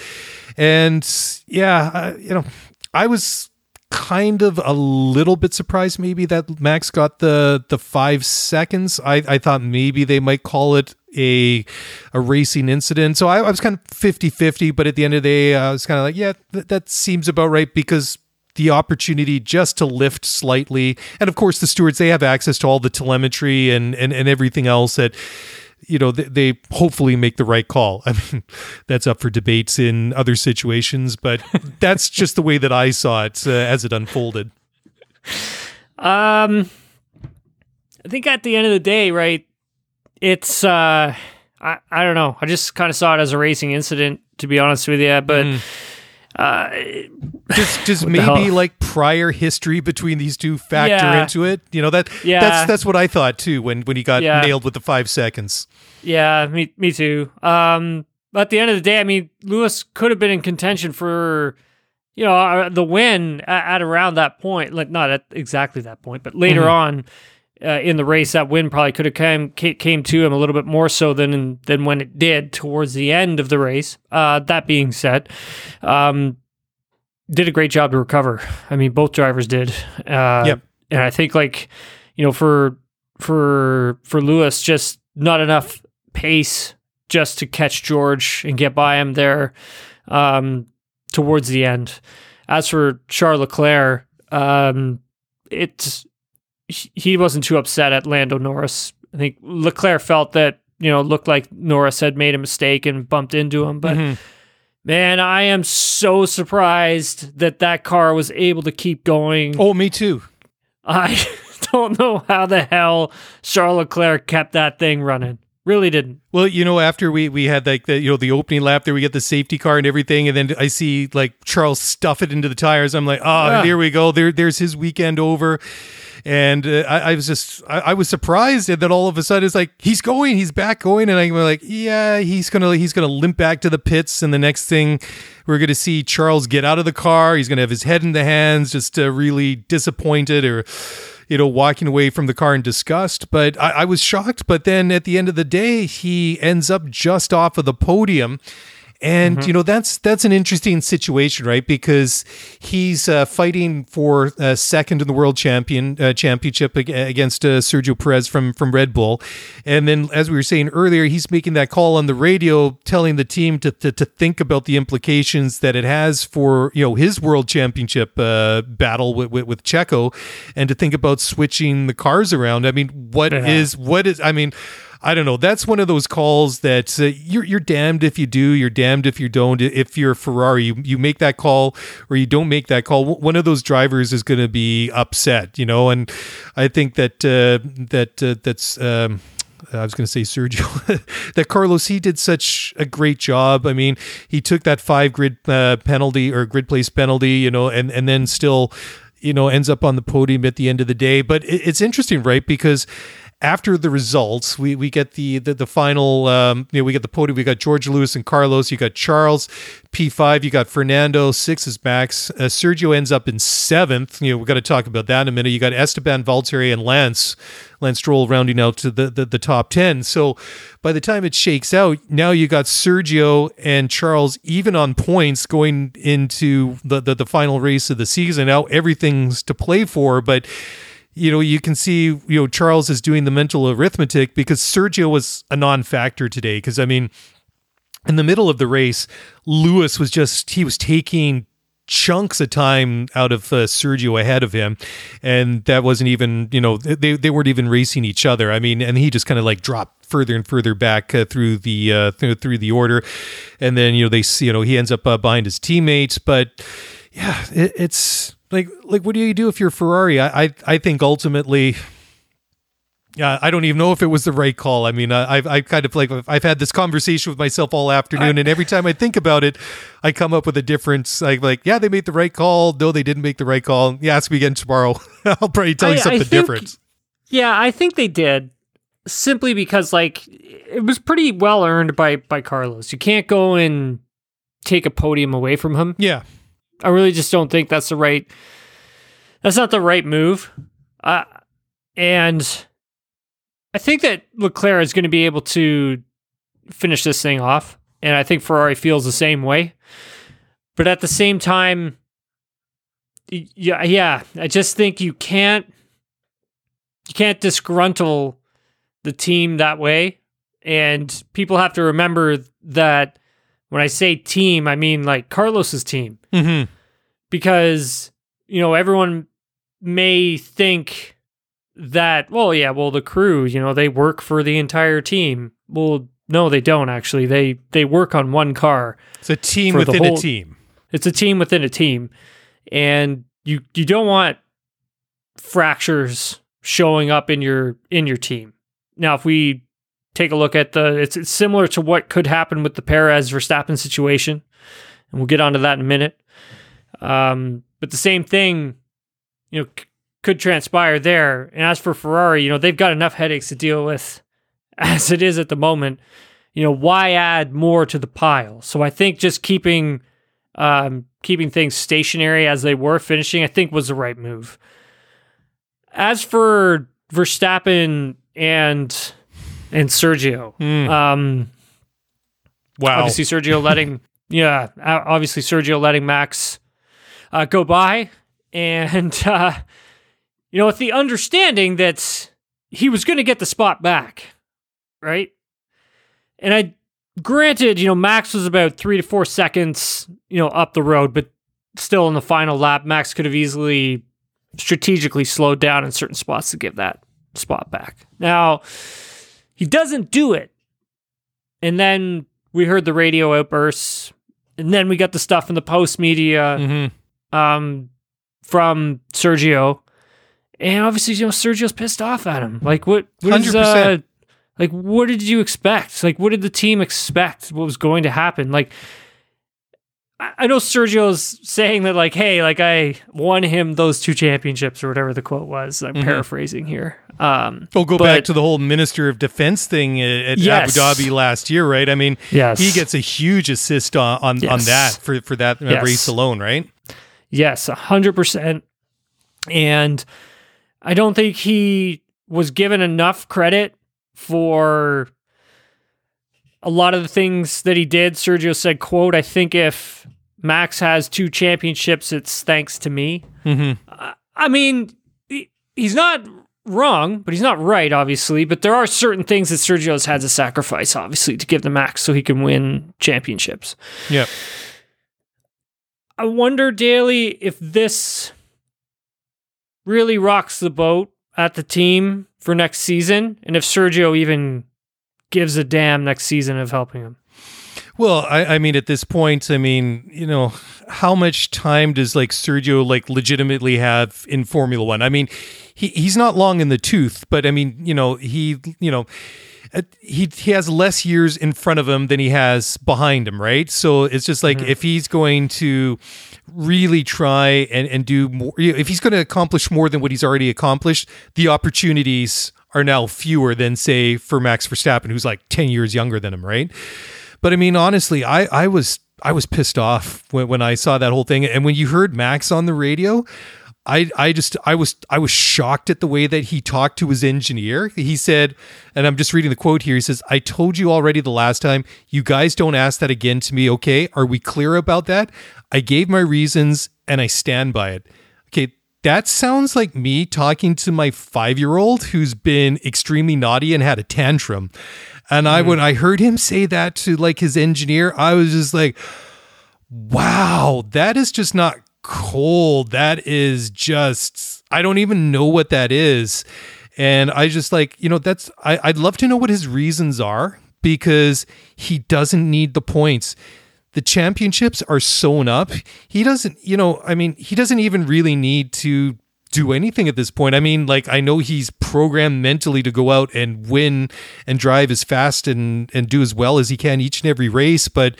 And yeah, uh, you know, I was kind of a little bit surprised maybe that Max got the, the five seconds. I, I thought maybe they might call it a a racing incident. So I, I was kind of fifty-fifty, but at the end of the day, I was kind of like, yeah, th- that seems about right because the opportunity just to lift slightly. And of course, the stewards, they have access to all the telemetry and, and, and everything else that, you know, they, they hopefully make the right call. I mean, that's up for debates in other situations, but that's just the way that I saw it uh, as it unfolded. Um, I think at the end of the day, right, it's, uh, I, I don't know. I just kind of saw it as a racing incident, to be honest with you, but... Mm. Uh, just, just maybe like prior history between these two factor yeah. into it. You know that. Yeah. that's that's what I thought too when when he got yeah. nailed with the five seconds. Yeah, me me too. Um, But at the end of the day, I mean, Lewis could have been in contention for, you know, the win at around that point. Like, not at exactly that point, but later mm-hmm. on uh, in the race, that win probably could have came came to him a little bit more so than than when it did towards the end of the race. Uh, that being said, um, did a great job to recover. I mean, both drivers did. Uh, yep. And I think, like, you know, for for for Lewis, just not enough pace just to catch George and get by him there. Um, towards the end. As for Charles Leclerc, um, it's, he wasn't too upset at Lando Norris. I think Leclerc felt that, you know, looked like Norris had made a mistake and bumped into him. But mm-hmm. man, I am so surprised that that car was able to keep going. Oh, me too. I don't know how the hell Charles Leclerc kept that thing running. Really didn't. Well, you know, after we we had like the, you know, the opening lap there, we get the safety car and everything, and then I see like Charles stuff it into the tires. I'm like, oh, yeah. Here we go. There, there's his weekend over. And uh, I, I was just, I, I was surprised that all of a sudden it's like he's going, he's back going, and I'm like, yeah, he's gonna, he's gonna limp back to the pits, and the next thing we're gonna see Charles get out of the car. He's gonna have his head in the hands, just uh, really disappointed, or, you know, walking away from the car in disgust. But I, I was shocked. But then at the end of the day, he ends up just off of the podium. And, mm-hmm. you know, that's that's an interesting situation, right? Because he's uh, fighting for uh, second in the world champion uh, championship ag- against uh, Sergio Perez from, from Red Bull. And then, as we were saying earlier, he's making that call on the radio, telling the team to to, to think about the implications that it has for, you know, his world championship uh, battle with, with, with Checo, and to think about switching the cars around. I mean, what yeah. is what is I mean. I don't know. That's one of those calls that uh, you're you're damned if you do, you're damned if you don't. If you're Ferrari, you, you make that call or you don't make that call. W- one of those drivers is going to be upset, you know. And I think that uh, that uh, that's. Um I was going to say Sergio, that Carlos, he did such a great job. I mean, he took that five grid uh, penalty or grid place penalty, you know, and, and then still, you know, ends up on the podium at the end of the day. But it, it's interesting, right? Because after the results, we, we get the the, the final, um, you know, we get the podium. We got George, Lewis, and Carlos. You got Charles, P five. You got Fernando, six is Max. Uh, Sergio ends up in seventh. You know, we've got to talk about that in a minute. You got Esteban, Valtteri, and Lance. Lance Stroll rounding out to the, the, the top ten. So by the time it shakes out, now you got Sergio and Charles even on points going into the, the, the final race of the season. Now everything's to play for, but you know, you can see, you know, Charles is doing the mental arithmetic because Sergio was a non-factor today. Because, I mean, in the middle of the race, Lewis was just, he was taking chunks of time out of uh, Sergio ahead of him, and that wasn't even, you know, they they weren't even racing each other. I mean, and he just kind of like dropped further and further back uh, through the uh, th- through the order, and then, you know, they you know he ends up uh, behind his teammates. But yeah, it, it's like like what do you do if you're Ferrari? I I, I think ultimately. Yeah, I don't even know if it was the right call. I mean, I, I've I kind of like I've had this conversation with myself all afternoon, I, and every time I think about it, I come up with a difference. Like, like, yeah, they made the right call. No, they didn't make the right call. Yeah, ask me again tomorrow. I'll probably tell I, you something think, different. Yeah, I think they did, simply because like it was pretty well earned by by Carlos. You can't go and take a podium away from him. Yeah, I really just don't think that's the right. That's not the right move, uh, and. I think that Leclerc is going to be able to finish this thing off, and I think Ferrari feels the same way. But at the same time, yeah, yeah, I just think you can't you can't disgruntle the team that way. And people have to remember that when I say team, I mean like Carlos's team, mm-hmm. because you know everyone may think that, well, yeah, well, the crew, you know, they work for the entire team. Well, no, they don't actually. They they work on one car. It's a team within a team. It's a team within a team. And you you don't want fractures showing up in your in your team. Now, if we take a look at the, it's, it's similar to what could happen with the Perez Verstappen situation, and we'll get onto that in a minute. Um, but the same thing, you know, could transpire there. And as for Ferrari, you know, they've got enough headaches to deal with as it is at the moment. you know, why add more to the pile? So I think just keeping um, keeping things stationary as they were finishing, I think was the right move. As for Verstappen and and Sergio, mm. um, wow, obviously Sergio letting yeah, obviously Sergio letting Max uh, go by, and uh, you know, with the understanding that he was going to get the spot back, right? And I, granted, you know, Max was about three to four seconds, you know, up the road, but still in the final lap, Max could have easily strategically slowed down in certain spots to give that spot back. Now, he doesn't do it. And then we heard the radio outbursts, and then we got the stuff in the post media mm-hmm. um, from Sergio. And obviously, you know, Sergio's pissed off at him. Like, what? what is, uh, like, what did you expect? Like, what did the team expect? What was going to happen? Like, I, I know Sergio's saying that, like, hey, like, I won him those two championships or whatever the quote was. I'm mm-hmm. paraphrasing here. Um, we'll go but, back to the whole Minister of Defense thing at, at yes. Abu Dhabi last year, right? I mean, yes. he gets a huge assist on on, yes. on that for, for that yes. race alone, right? Yes, one hundred percent. And I don't think he was given enough credit for a lot of the things that he did. Sergio said, quote, I think if Max has two championships, it's thanks to me. Mm-hmm. Uh, I mean, he, he's not wrong, but he's not right, obviously. But there are certain things that Sergio's had to sacrifice, obviously, to give to Max so he can win championships. Yeah. I wonder, Daly, if this really rocks the boat at the team for next season, and if Sergio even gives a damn next season of helping him. Well, I, I mean, at this point, I mean, you know, how much time does like Sergio like legitimately have in Formula One? I mean, he, he's not long in the tooth, but I mean, you know, he, you know, he he has less years in front of him than he has behind him, right? So it's just like mm-hmm. if he's going to really try and, and do more, if he's going to accomplish more than what he's already accomplished, the opportunities are now fewer than, say, for Max Verstappen, who's like ten years younger than him, right? But I mean, honestly, I, I was I was pissed off when, when I saw that whole thing. And when you heard Max on the radio, I I just I was I was shocked at the way that he talked to his engineer. He said, and I'm just reading the quote here. He says, "I told you already the last time. You guys don't ask that again to me, okay? Are we clear about that? I gave my reasons and I stand by it." Okay, that sounds like me talking to my five-year-old who's been extremely naughty and had a tantrum. And mm. I when I heard him say that to like his engineer, I was just like, "Wow, that is just not cold. That is just, I don't even know what that is." And I just like, you know, that's, I, I'd love to know what his reasons are, because he doesn't need the points. The championships are sewn up. He doesn't, you know, I mean, he doesn't even really need to do anything at this point. I mean, like, I know he's programmed mentally to go out and win and drive as fast and, and do as well as he can each and every race, but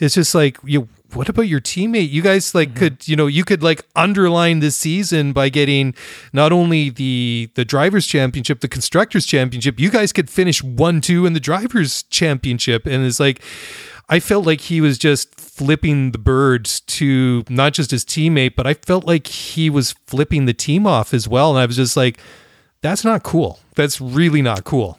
it's just like, you know, what about your teammate? You guys like mm-hmm. could, you know, you could like underline this season by getting not only the, the drivers championship, the constructors championship, you guys could finish one, two in the drivers championship. And it's like, I felt like he was just flipping the birds to not just his teammate, but I felt like he was flipping the team off as well. And I was just like, that's not cool. That's really not cool.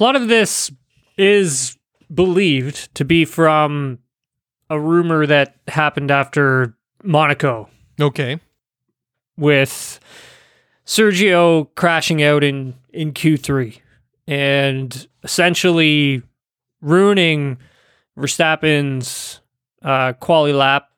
A lot of this is believed to be from a rumor that happened after Monaco. Okay. With Sergio crashing out in, in Q three and essentially ruining Verstappen's uh, quali lap.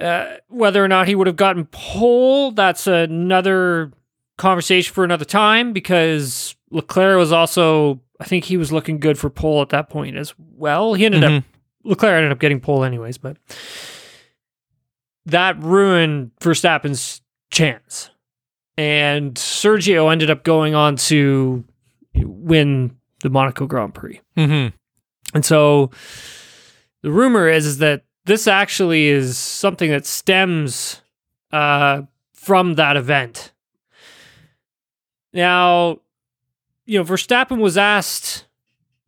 Uh, whether or not he would have gotten pole, that's another conversation for another time, because Leclerc was also, I think he was looking good for pole at that point as well. He ended mm-hmm. up, Leclerc ended up getting pole anyways, but that ruined Verstappen's chance. And Sergio ended up going on to win the Monaco Grand Prix. Mm-hmm. And so the rumor is, is that this actually is something that stems uh, from that event. Now, you know, Verstappen was asked,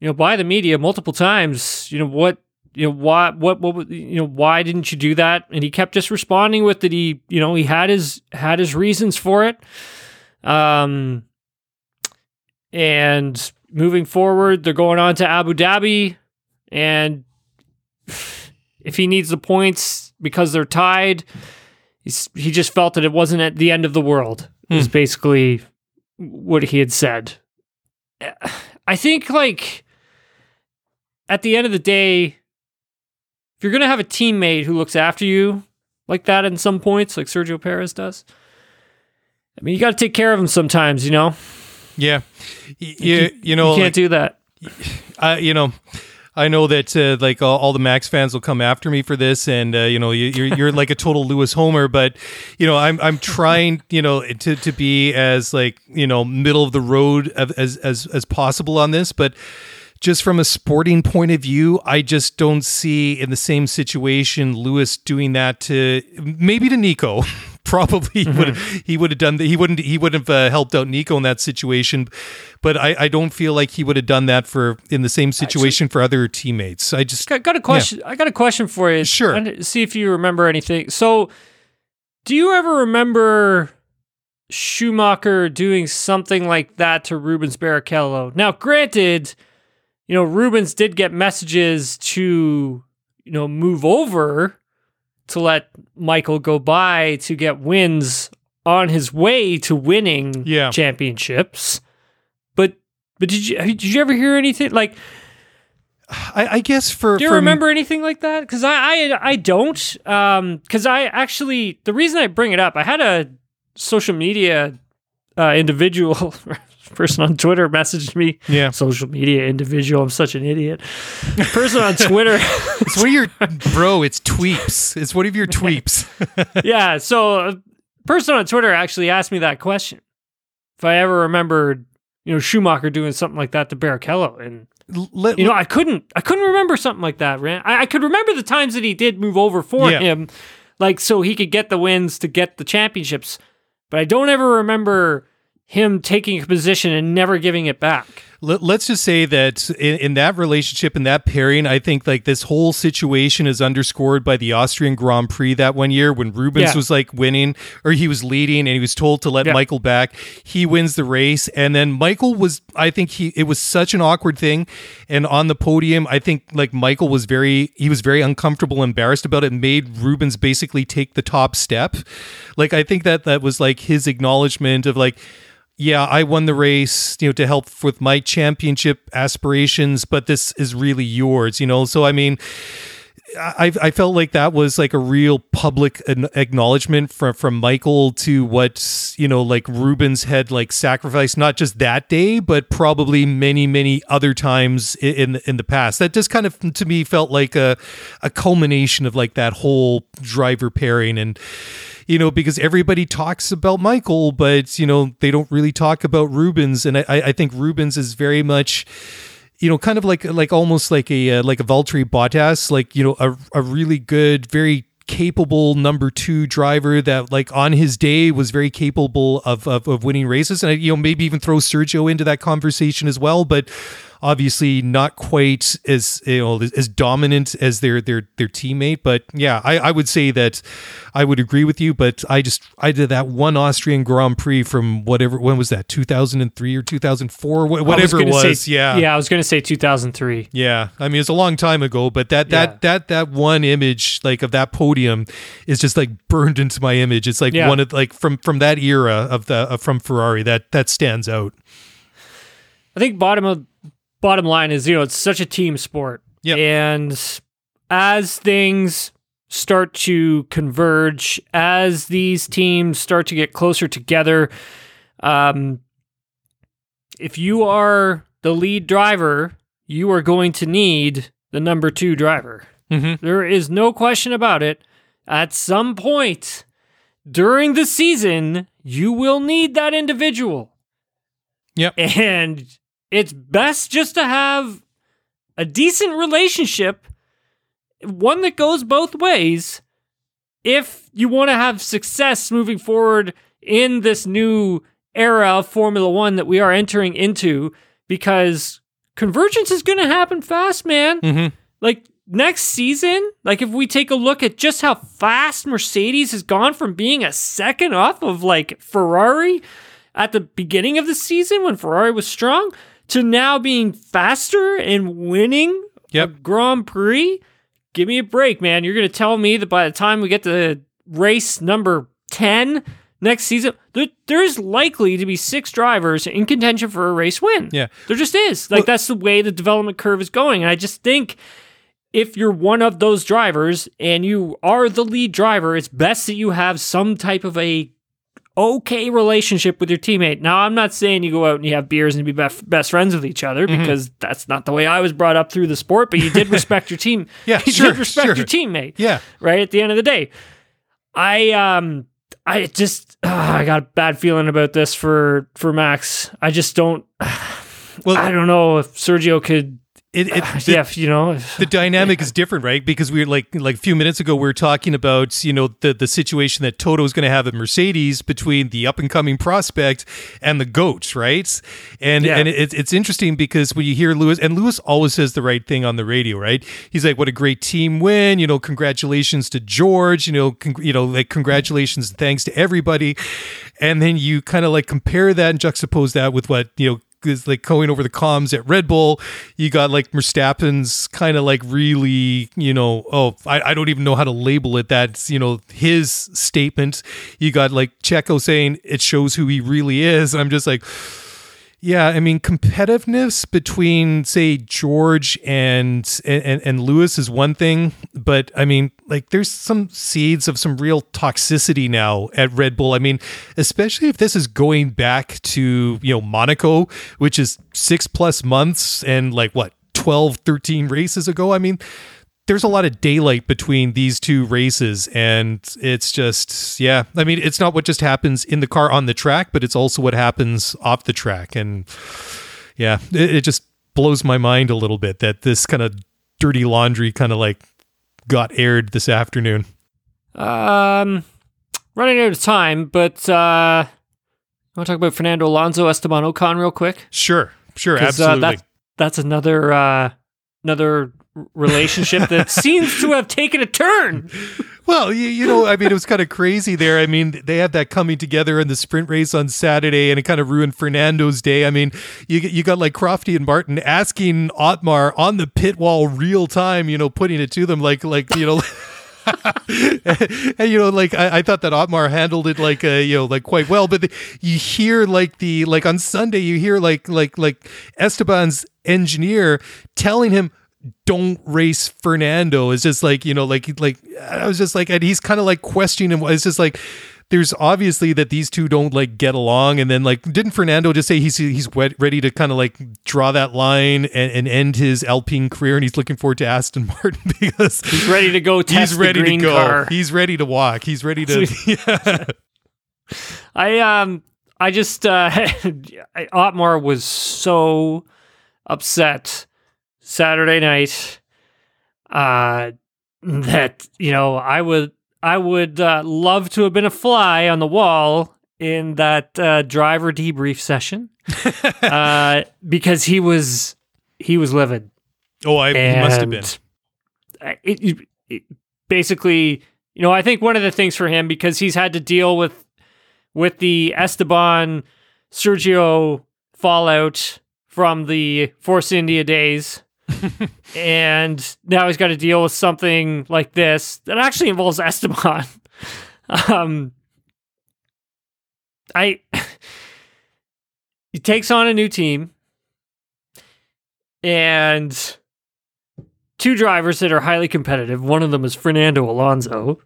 you know, by the media multiple times, you know, what, you know, why, what, what, you know, why didn't you do that? And he kept just responding with that he, you know, he had his, had his reasons for it. Um, and moving forward, they're going on to Abu Dhabi, and if he needs the points because they're tied, he's, he just felt that it wasn't at the end of the world, mm. is basically what he had said. I think, like, at the end of the day, if you're going to have a teammate who looks after you like that in some points, like Sergio Perez does, I mean, you got to take care of him sometimes, you know? Yeah. You, you, you know, you can't like, do that. I, you know, I know that, uh, like, all, all the Max fans will come after me for this, and, uh, you know, you, you're you're like a total Lewis Homer, but, you know, I'm I'm trying, you know, to, to be as, like, you know, middle of the road as as as possible on this, but just from a sporting point of view, I just don't see in the same situation Lewis doing that to, maybe to Nico. Probably mm-hmm. would he would have done that. He wouldn't. He wouldn't have uh, helped out Nico in that situation, but I, I don't feel like he would have done that for in the same situation Actually, for other teammates. I just got, got a question. Yeah. I got a question for you. Sure. And see if you remember anything. So, do you ever remember Schumacher doing something like that to Rubens Barrichello? Now, granted, you know, Rubens did get messages to, you know, move over to let Michael go by to get wins on his way to winning yeah. championships. But but did you did you ever hear anything like? I, I guess for do you for remember me- anything like that? Because I, I I don't. Um, because I actually the reason I bring it up, I had a social media uh, individual person on Twitter messaged me. Yeah. Social media individual. I'm such an idiot. Person on Twitter. It's one of your, bro, it's tweeps. It's one of your tweeps. Yeah. So a person on Twitter actually asked me that question. If I ever remembered, you know, Schumacher doing something like that to Barrichello. And, Let, you know, I couldn't, I couldn't remember something like that. Ran. I, I could remember the times that he did move over for yeah. him, like, so he could get the wins to get the championships. But I don't ever remember him taking a position and never giving it back. Let's just say that in, in that relationship, in that pairing, I think like this whole situation is underscored by the Austrian Grand Prix that one year when Rubens yeah. was like winning, or he was leading and he was told to let yeah. Michael back. He wins the race. And then Michael was, I think he, it was such an awkward thing. And on the podium, I think like Michael was very, he was very uncomfortable, embarrassed about it, and made Rubens basically take the top step. Like, I think that that was like his acknowledgement of like, yeah, I won the race, you know, to help with my championship aspirations, but this is really yours, you know? So, I mean, I I felt like that was like a real public an- acknowledgement from, from Michael to what, you know, like Rubens had like sacrificed, not just that day, but probably many, many other times in, in, in the past. That just kind of, to me, felt like a, a culmination of like that whole driver pairing. And, you know, because everybody talks about Michael, but, you know, they don't really talk about Rubens. And I, I think Rubens is very much, you know, kind of like, like almost like a, uh, like a Valtteri Bottas, like, you know, a, a really good, very capable number two driver that like on his day was very capable of, of, of winning races. And, you know, maybe even throw Sergio into that conversation as well, but obviously not quite as, you know, as dominant as their, their, their teammate. But yeah, I, I would say that I would agree with you, but I just, I did that one Austrian Grand Prix from whatever, when was that? two thousand three or two thousand four, whatever it was. Say, yeah. Yeah. I was going to say two thousand three. Yeah. I mean, it's a long time ago, but that, that, yeah. that, that one image like of that podium is just like burned into my image. It's like yeah. one of like from, from that era of the, uh, from Ferrari that, that stands out. I think bottom of, Bottom line is, you know, it's such a team sport. Yep. And as things start to converge, as these teams start to get closer together, um, if you are the lead driver, you are going to need the number two driver. Mm-hmm. There is no question about it. At some point during the season, you will need that individual. Yep. And it's best just to have a decent relationship, one that goes both ways, if you want to have success moving forward in this new era of Formula One that we are entering into, because convergence is going to happen fast, man. Mm-hmm. Like, next season, like, if we take a look at just how fast Mercedes has gone from being a second off of, like, Ferrari at the beginning of the season when Ferrari was strong, to now being faster and winning yep. a Grand Prix, give me a break, man. You're going to tell me that by the time we get to race number ten next season, there, there's likely to be six drivers in contention for a race win. Yeah. There just is. Like, well, that's the way the development curve is going, and I just think... if you're one of those drivers and you are the lead driver, it's best that you have some type of a okay relationship with your teammate. Now, I'm not saying you go out and you have beers and be bef- best friends with each other, mm-hmm. because that's not the way I was brought up through the sport, but you did respect your team. Yeah, you sure, did respect sure. your teammate. Yeah. Right at the end of the day. I um I just uh, I got a bad feeling about this for for Max. I just don't well, I don't know if Sergio could It, it, the, yeah, you know, the dynamic yeah. is different, right? Because we were like, like a few minutes ago, we were talking about, you know, the, the situation that Toto is going to have at Mercedes between the up and coming prospect and the GOAT, right? And yeah. and it, it's interesting because when you hear Lewis, and Lewis always says the right thing on the radio, right? He's like, "What a great team win!" You know, congratulations to George. You know, con- you know, like congratulations and thanks to everybody. And then you kind of like compare that and juxtapose that with what you know. Is like going over the comms at Red Bull. You got like Verstappen's kind of like really, you know, oh, I, I don't even know how to label it. That's, you know, his statement. You got like Checo saying it shows who he really is. And I'm just like, yeah, I mean, competitiveness between say George and, and, and Lewis is one thing, but I mean, like there's some seeds of some real toxicity now at Red Bull. I mean, especially if this is going back to, you know, Monaco, which is six plus months and like what, twelve, thirteen races ago. I mean, there's a lot of daylight between these two races, and it's just, yeah, I mean, it's not what just happens in the car on the track, but it's also what happens off the track. And yeah, it, it just blows my mind a little bit that this kind of dirty laundry kind of like got aired this afternoon. Um, running out of time, but uh, I want to talk about Fernando Alonso, Esteban Ocon real quick. Sure, sure, absolutely. Uh, that's, that's another, uh, another... relationship that seems to have taken a turn. Well, you, you know, I mean, it was kind of crazy there. I mean, they had that coming together in the sprint race on Saturday, and it kind of ruined Fernando's day. I mean, you you got like Crofty and Martin asking Otmar on the pit wall real time, you know, putting it to them like, like you know... and, and you know, like I, I thought that Otmar handled it like uh, you know, like quite well. But the, you hear like the like on Sunday, you hear like like like Esteban's engineer telling him, "Don't race Fernando." It's just like, you know, like, like I was just like, and he's kind of like questioning him. It's just like, there's obviously that these two don't like get along. And then like, didn't Fernando just say he's, he's ready to kind of like draw that line and, and end his Alpine career. And he's looking forward to Aston Martin because he's ready to go. Test he's ready the green to go. Car. He's ready to walk. He's ready to, yeah. I, um, I just, uh, Otmar was so upset Saturday night, uh, that, you know, I would, I would, uh, love to have been a fly on the wall in that, uh, driver debrief session, uh, because he was, he was livid. Oh, I he must have been. It, it, basically, you know, I think one of the things for him, because he's had to deal with, with the Esteban Sergio fallout from the Force India days. And now he's got to deal with something like this that actually involves Esteban. Um, I he takes on a new team and two drivers that are highly competitive. One of them is Fernando Alonso.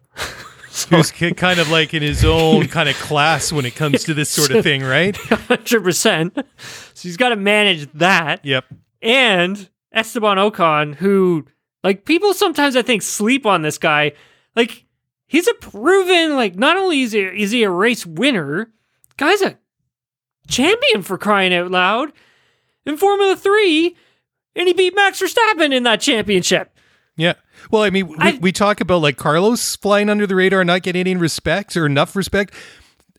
who's kind of like in his own kind of class when it comes to this sort of thing, right? one hundred percent. So he's got to manage that. Yep. And Esteban Ocon, who, like, people sometimes I think sleep on this guy. Like, he's a proven, like, not only is he, is he a race winner, guy's a champion for crying out loud in Formula three, and he beat Max Verstappen in that championship. Yeah. Well, I mean, we, I, we talk about, like, Carlos flying under the radar, not getting any respect or enough respect.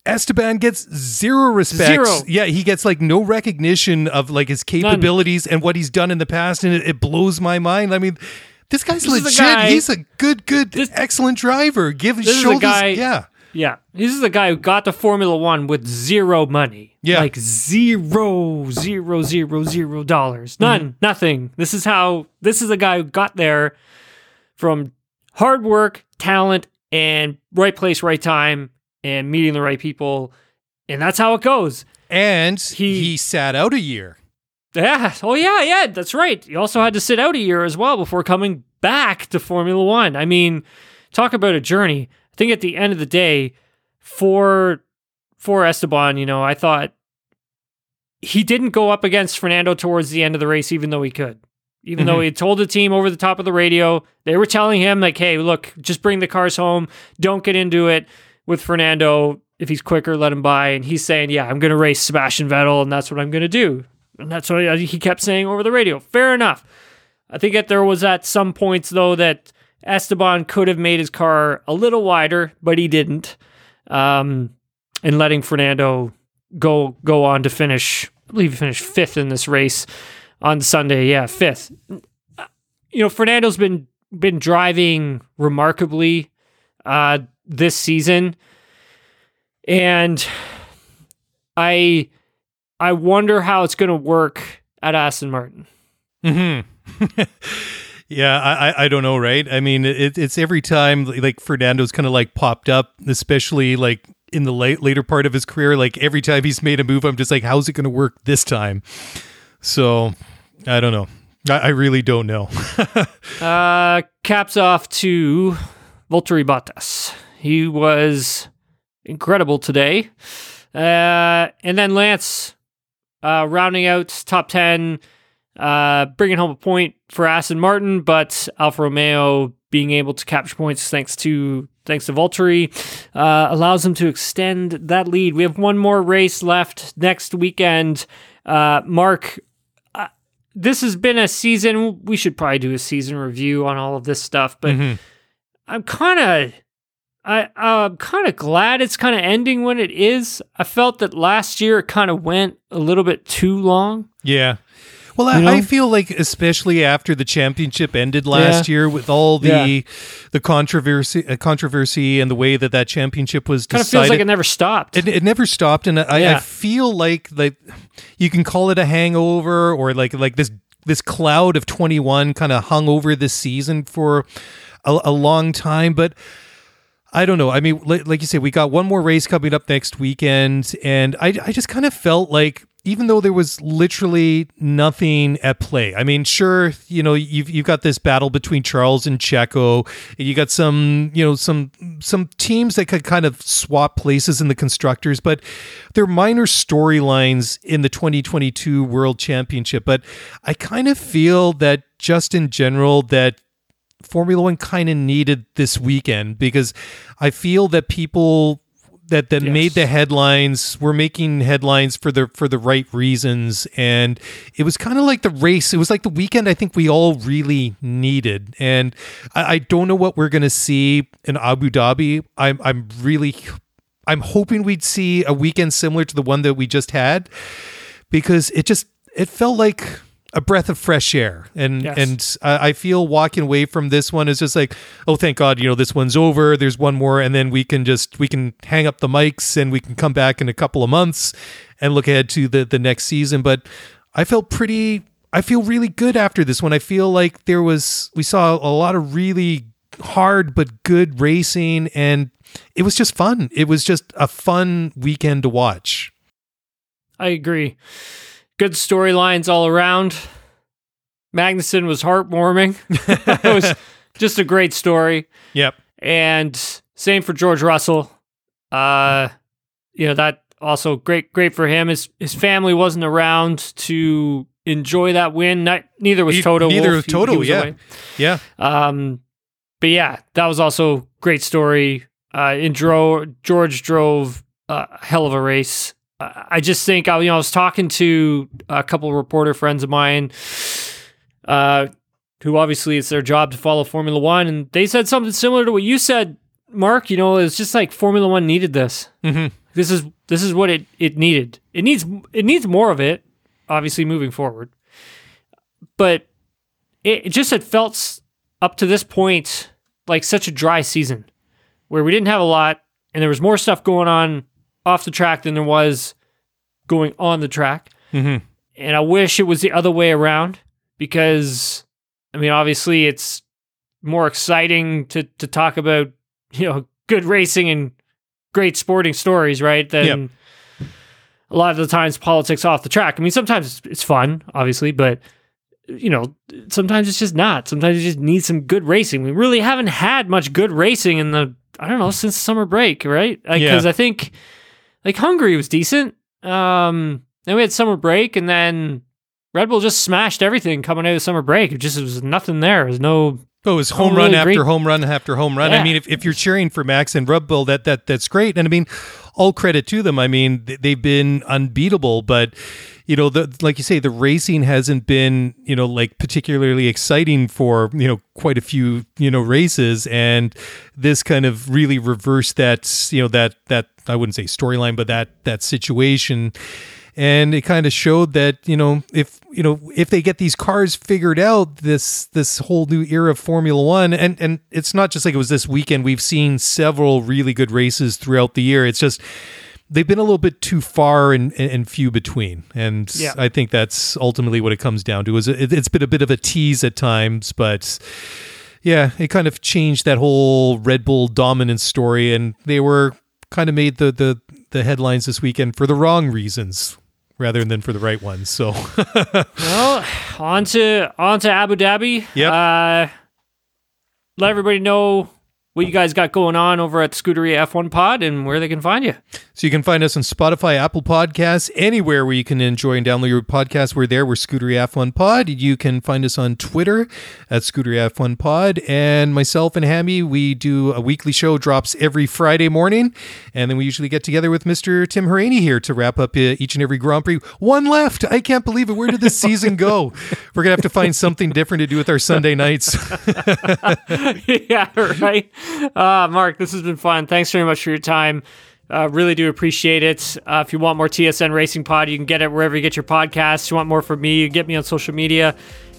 Esteban gets zero respect. Zero. Yeah, he gets, like, no recognition of, like, his capabilities None. and what he's done in the past, and it, it blows my mind. I mean, this guy's this legit. Guy, he's a good, good, this, excellent driver. Give his shoulders. Is a guy, yeah. Yeah. This is the guy who got to Formula One with zero money. Yeah. Like, zero, zero, zero, zero dollars. None. Mm-hmm. Nothing. This is how, this is the guy who got there from hard work, talent, and right place, right time, and meeting the right people, and that's how it goes. And he, he sat out a year. Yeah. Oh, yeah, yeah, that's right. He also had to sit out a year as well before coming back to Formula One. I mean, talk about a journey. I think at the end of the day, for for Esteban, you know, I thought he didn't go up against Fernando towards the end of the race, even though he could. Even mm-hmm. though he had told the team over the top of the radio, they were telling him, like, hey, look, just bring the cars home. Don't get into it with Fernando. If he's quicker, let him by. And he's saying, yeah, I'm going to race Sebastian Vettel, and that's what I'm going to do. And that's what he kept saying over the radio. Fair enough. I think that there was at some points, though, that Esteban could have made his car a little wider, but he didn't. Um, and letting Fernando go go on to finish, I believe he finished fifth in this race on Sunday. Yeah, fifth. You know, Fernando's been been driving remarkably uh, this season. And I... I wonder how it's going to work at Aston Martin. Mm-hmm. yeah, I, I don't know, right? I mean, it, it's every time, like, Fernando's kind of, like, popped up, especially, like, in the late, later part of his career. Like, every time he's made a move, I'm just like, how's it going to work this time? So, I don't know. I, I really don't know. uh, caps off to Valtteri Bottas. He was incredible today. Uh, and then Lance... Uh, rounding out top ten, uh, bringing home a point for Aston Martin, but Alfa Romeo being able to capture points thanks to thanks to Valtteri uh, allows them to extend that lead. We have one more race left next weekend. Uh, Mark, uh, this has been a season. We should probably do a season review on all of this stuff, but mm-hmm. I'm kind of I I'm kind of glad it's kind of ending when it is. I felt that last year it kind of went a little bit too long. Yeah. Well, I, you know? I feel like, especially after the championship ended last yeah. year, with all the yeah. the controversy uh, controversy and the way that that championship was decided. Kind of feels like it never stopped. It, it never stopped, and I, yeah. I feel like like you can call it a hangover, or like like this this cloud of twenty-one kind of hung over this season for a, a long time, but. I don't know. I mean, like you say, we got one more race coming up next weekend, and I, I just kind of felt like, even though there was literally nothing at play. I mean, sure, you know, you've you've got this battle between Charles and Checo, and you got some, you know, some some teams that could kind of swap places in the constructors, but they're minor storylines in the twenty twenty-two World Championship. But I kind of feel that just in general that Formula One kind of needed this weekend, because I feel that people that, that yes. made the headlines were making headlines for the for the right reasons, and it was kind of like the race. It was like the weekend I think we all really needed, and I, I don't know what we're going to see in Abu Dhabi. I'm I'm really I'm hoping we'd see a weekend similar to the one that we just had, because it just it felt like a breath of fresh air. And, yes. and I, I feel walking away from this one is just like, oh, thank God, you know, this one's over. There's one more. And then we can just, we can hang up the mics, and we can come back in a couple of months and look ahead to the, the next season. But I felt pretty, I feel really good after this one. I feel like there was, we saw a lot of really hard, but good racing, and it was just fun. It was just a fun weekend to watch. I agree. Good storylines all around. Magnussen was heartwarming. It was just a great story. Yep. And Same for George Russell. Uh, you know, that also great, great for him. His his family wasn't around to enjoy that win. Not, neither was Toto. He, neither was Toto. He, he was yeah, away. yeah. Um, but yeah, that was also great story. Uh, in dro- George drove a hell of a race. Uh, I just think I, you know, I was talking to a couple of reporter friends of mine, uh, who obviously it's their job to follow Formula One, and they said something similar to what you said, Mark. You know, it's just like Formula One needed this. Mm-hmm. This is this is what it, it needed. It needs it needs more of it, obviously moving forward. But it, it just had felt up to this point like such a dry season, where we didn't have a lot, and there was more stuff going on off the track than there was going on the track. Mm-hmm. And I wish it was the other way around, because, I mean, obviously it's more exciting to, to talk about, you know, good racing and great sporting stories, right? Than yep. a lot of the times politics off the track. I mean, sometimes it's fun, obviously, but, you know, sometimes it's just not. Sometimes you just need some good racing. We really haven't had much good racing in the, I don't know, since summer break, right? Because like, yeah. I think, like, Hungary was decent. Um, then we had summer break, and then Red Bull just smashed everything coming out of summer break. It just it was nothing there. There was no... Oh, it was home run after home run after home run. Yeah. I mean, if, if you're cheering for Max and Red Bull, that, that that's great. And I mean, all credit to them. I mean, they've been unbeatable, but... You know, the, like you say, the racing hasn't been, you know, like particularly exciting for, you know, quite a few, you know, races. And this kind of really reversed that, you know, that, that I wouldn't say storyline, but that, that situation. And it kind of showed that, you know, if, you know, if they get these cars figured out, this, this whole new era of Formula One, and, and it's not just like it was this weekend. We've seen several really good races throughout the year. It's just, they've been a little bit too far and, and few between. And yeah. I think that's ultimately what it comes down to. Is it, it's been a bit of a tease at times, but yeah, it kind of changed that whole Red Bull dominance story. And they were kind of made the, the, the headlines this weekend for the wrong reasons rather than for the right ones. So, well, on to, on to Abu Dhabi. Yep. Uh, let everybody know what you guys got going on over at Scuderia F one Pod and where they can find you. So you can find us on Spotify, Apple Podcasts, anywhere where you can enjoy and download your podcast. We're there. We're Scuderia F one Pod. You can find us on Twitter at Scuderia F one Pod. And myself and Hammy, we do a weekly show, drops every Friday morning. And then we usually get together with Mister Tim Hauraney here to wrap up each and every Grand Prix. One left. I can't believe it. Where did this season go? We're going to have to find something different to do with our Sunday nights. Yeah, right. Uh, Mark, this has been fun. Thanks very much for your time. Uh, really do appreciate it. Uh, if you want more T S N Racing Pod, you can get it wherever you get your podcasts. If you want more from me, you can get me on social media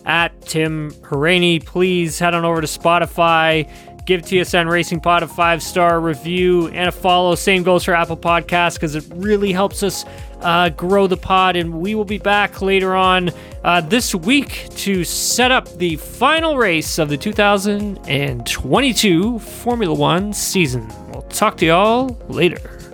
at Tim Hauraney. Please head on over to Spotify, give T S N Racing Pod a five-star review and a follow. Same goes for Apple Podcasts, because it really helps us uh, grow the pod. And we will be back later on uh, this week to set up the final race of the two thousand twenty-two Formula One season. We'll talk to y'all later.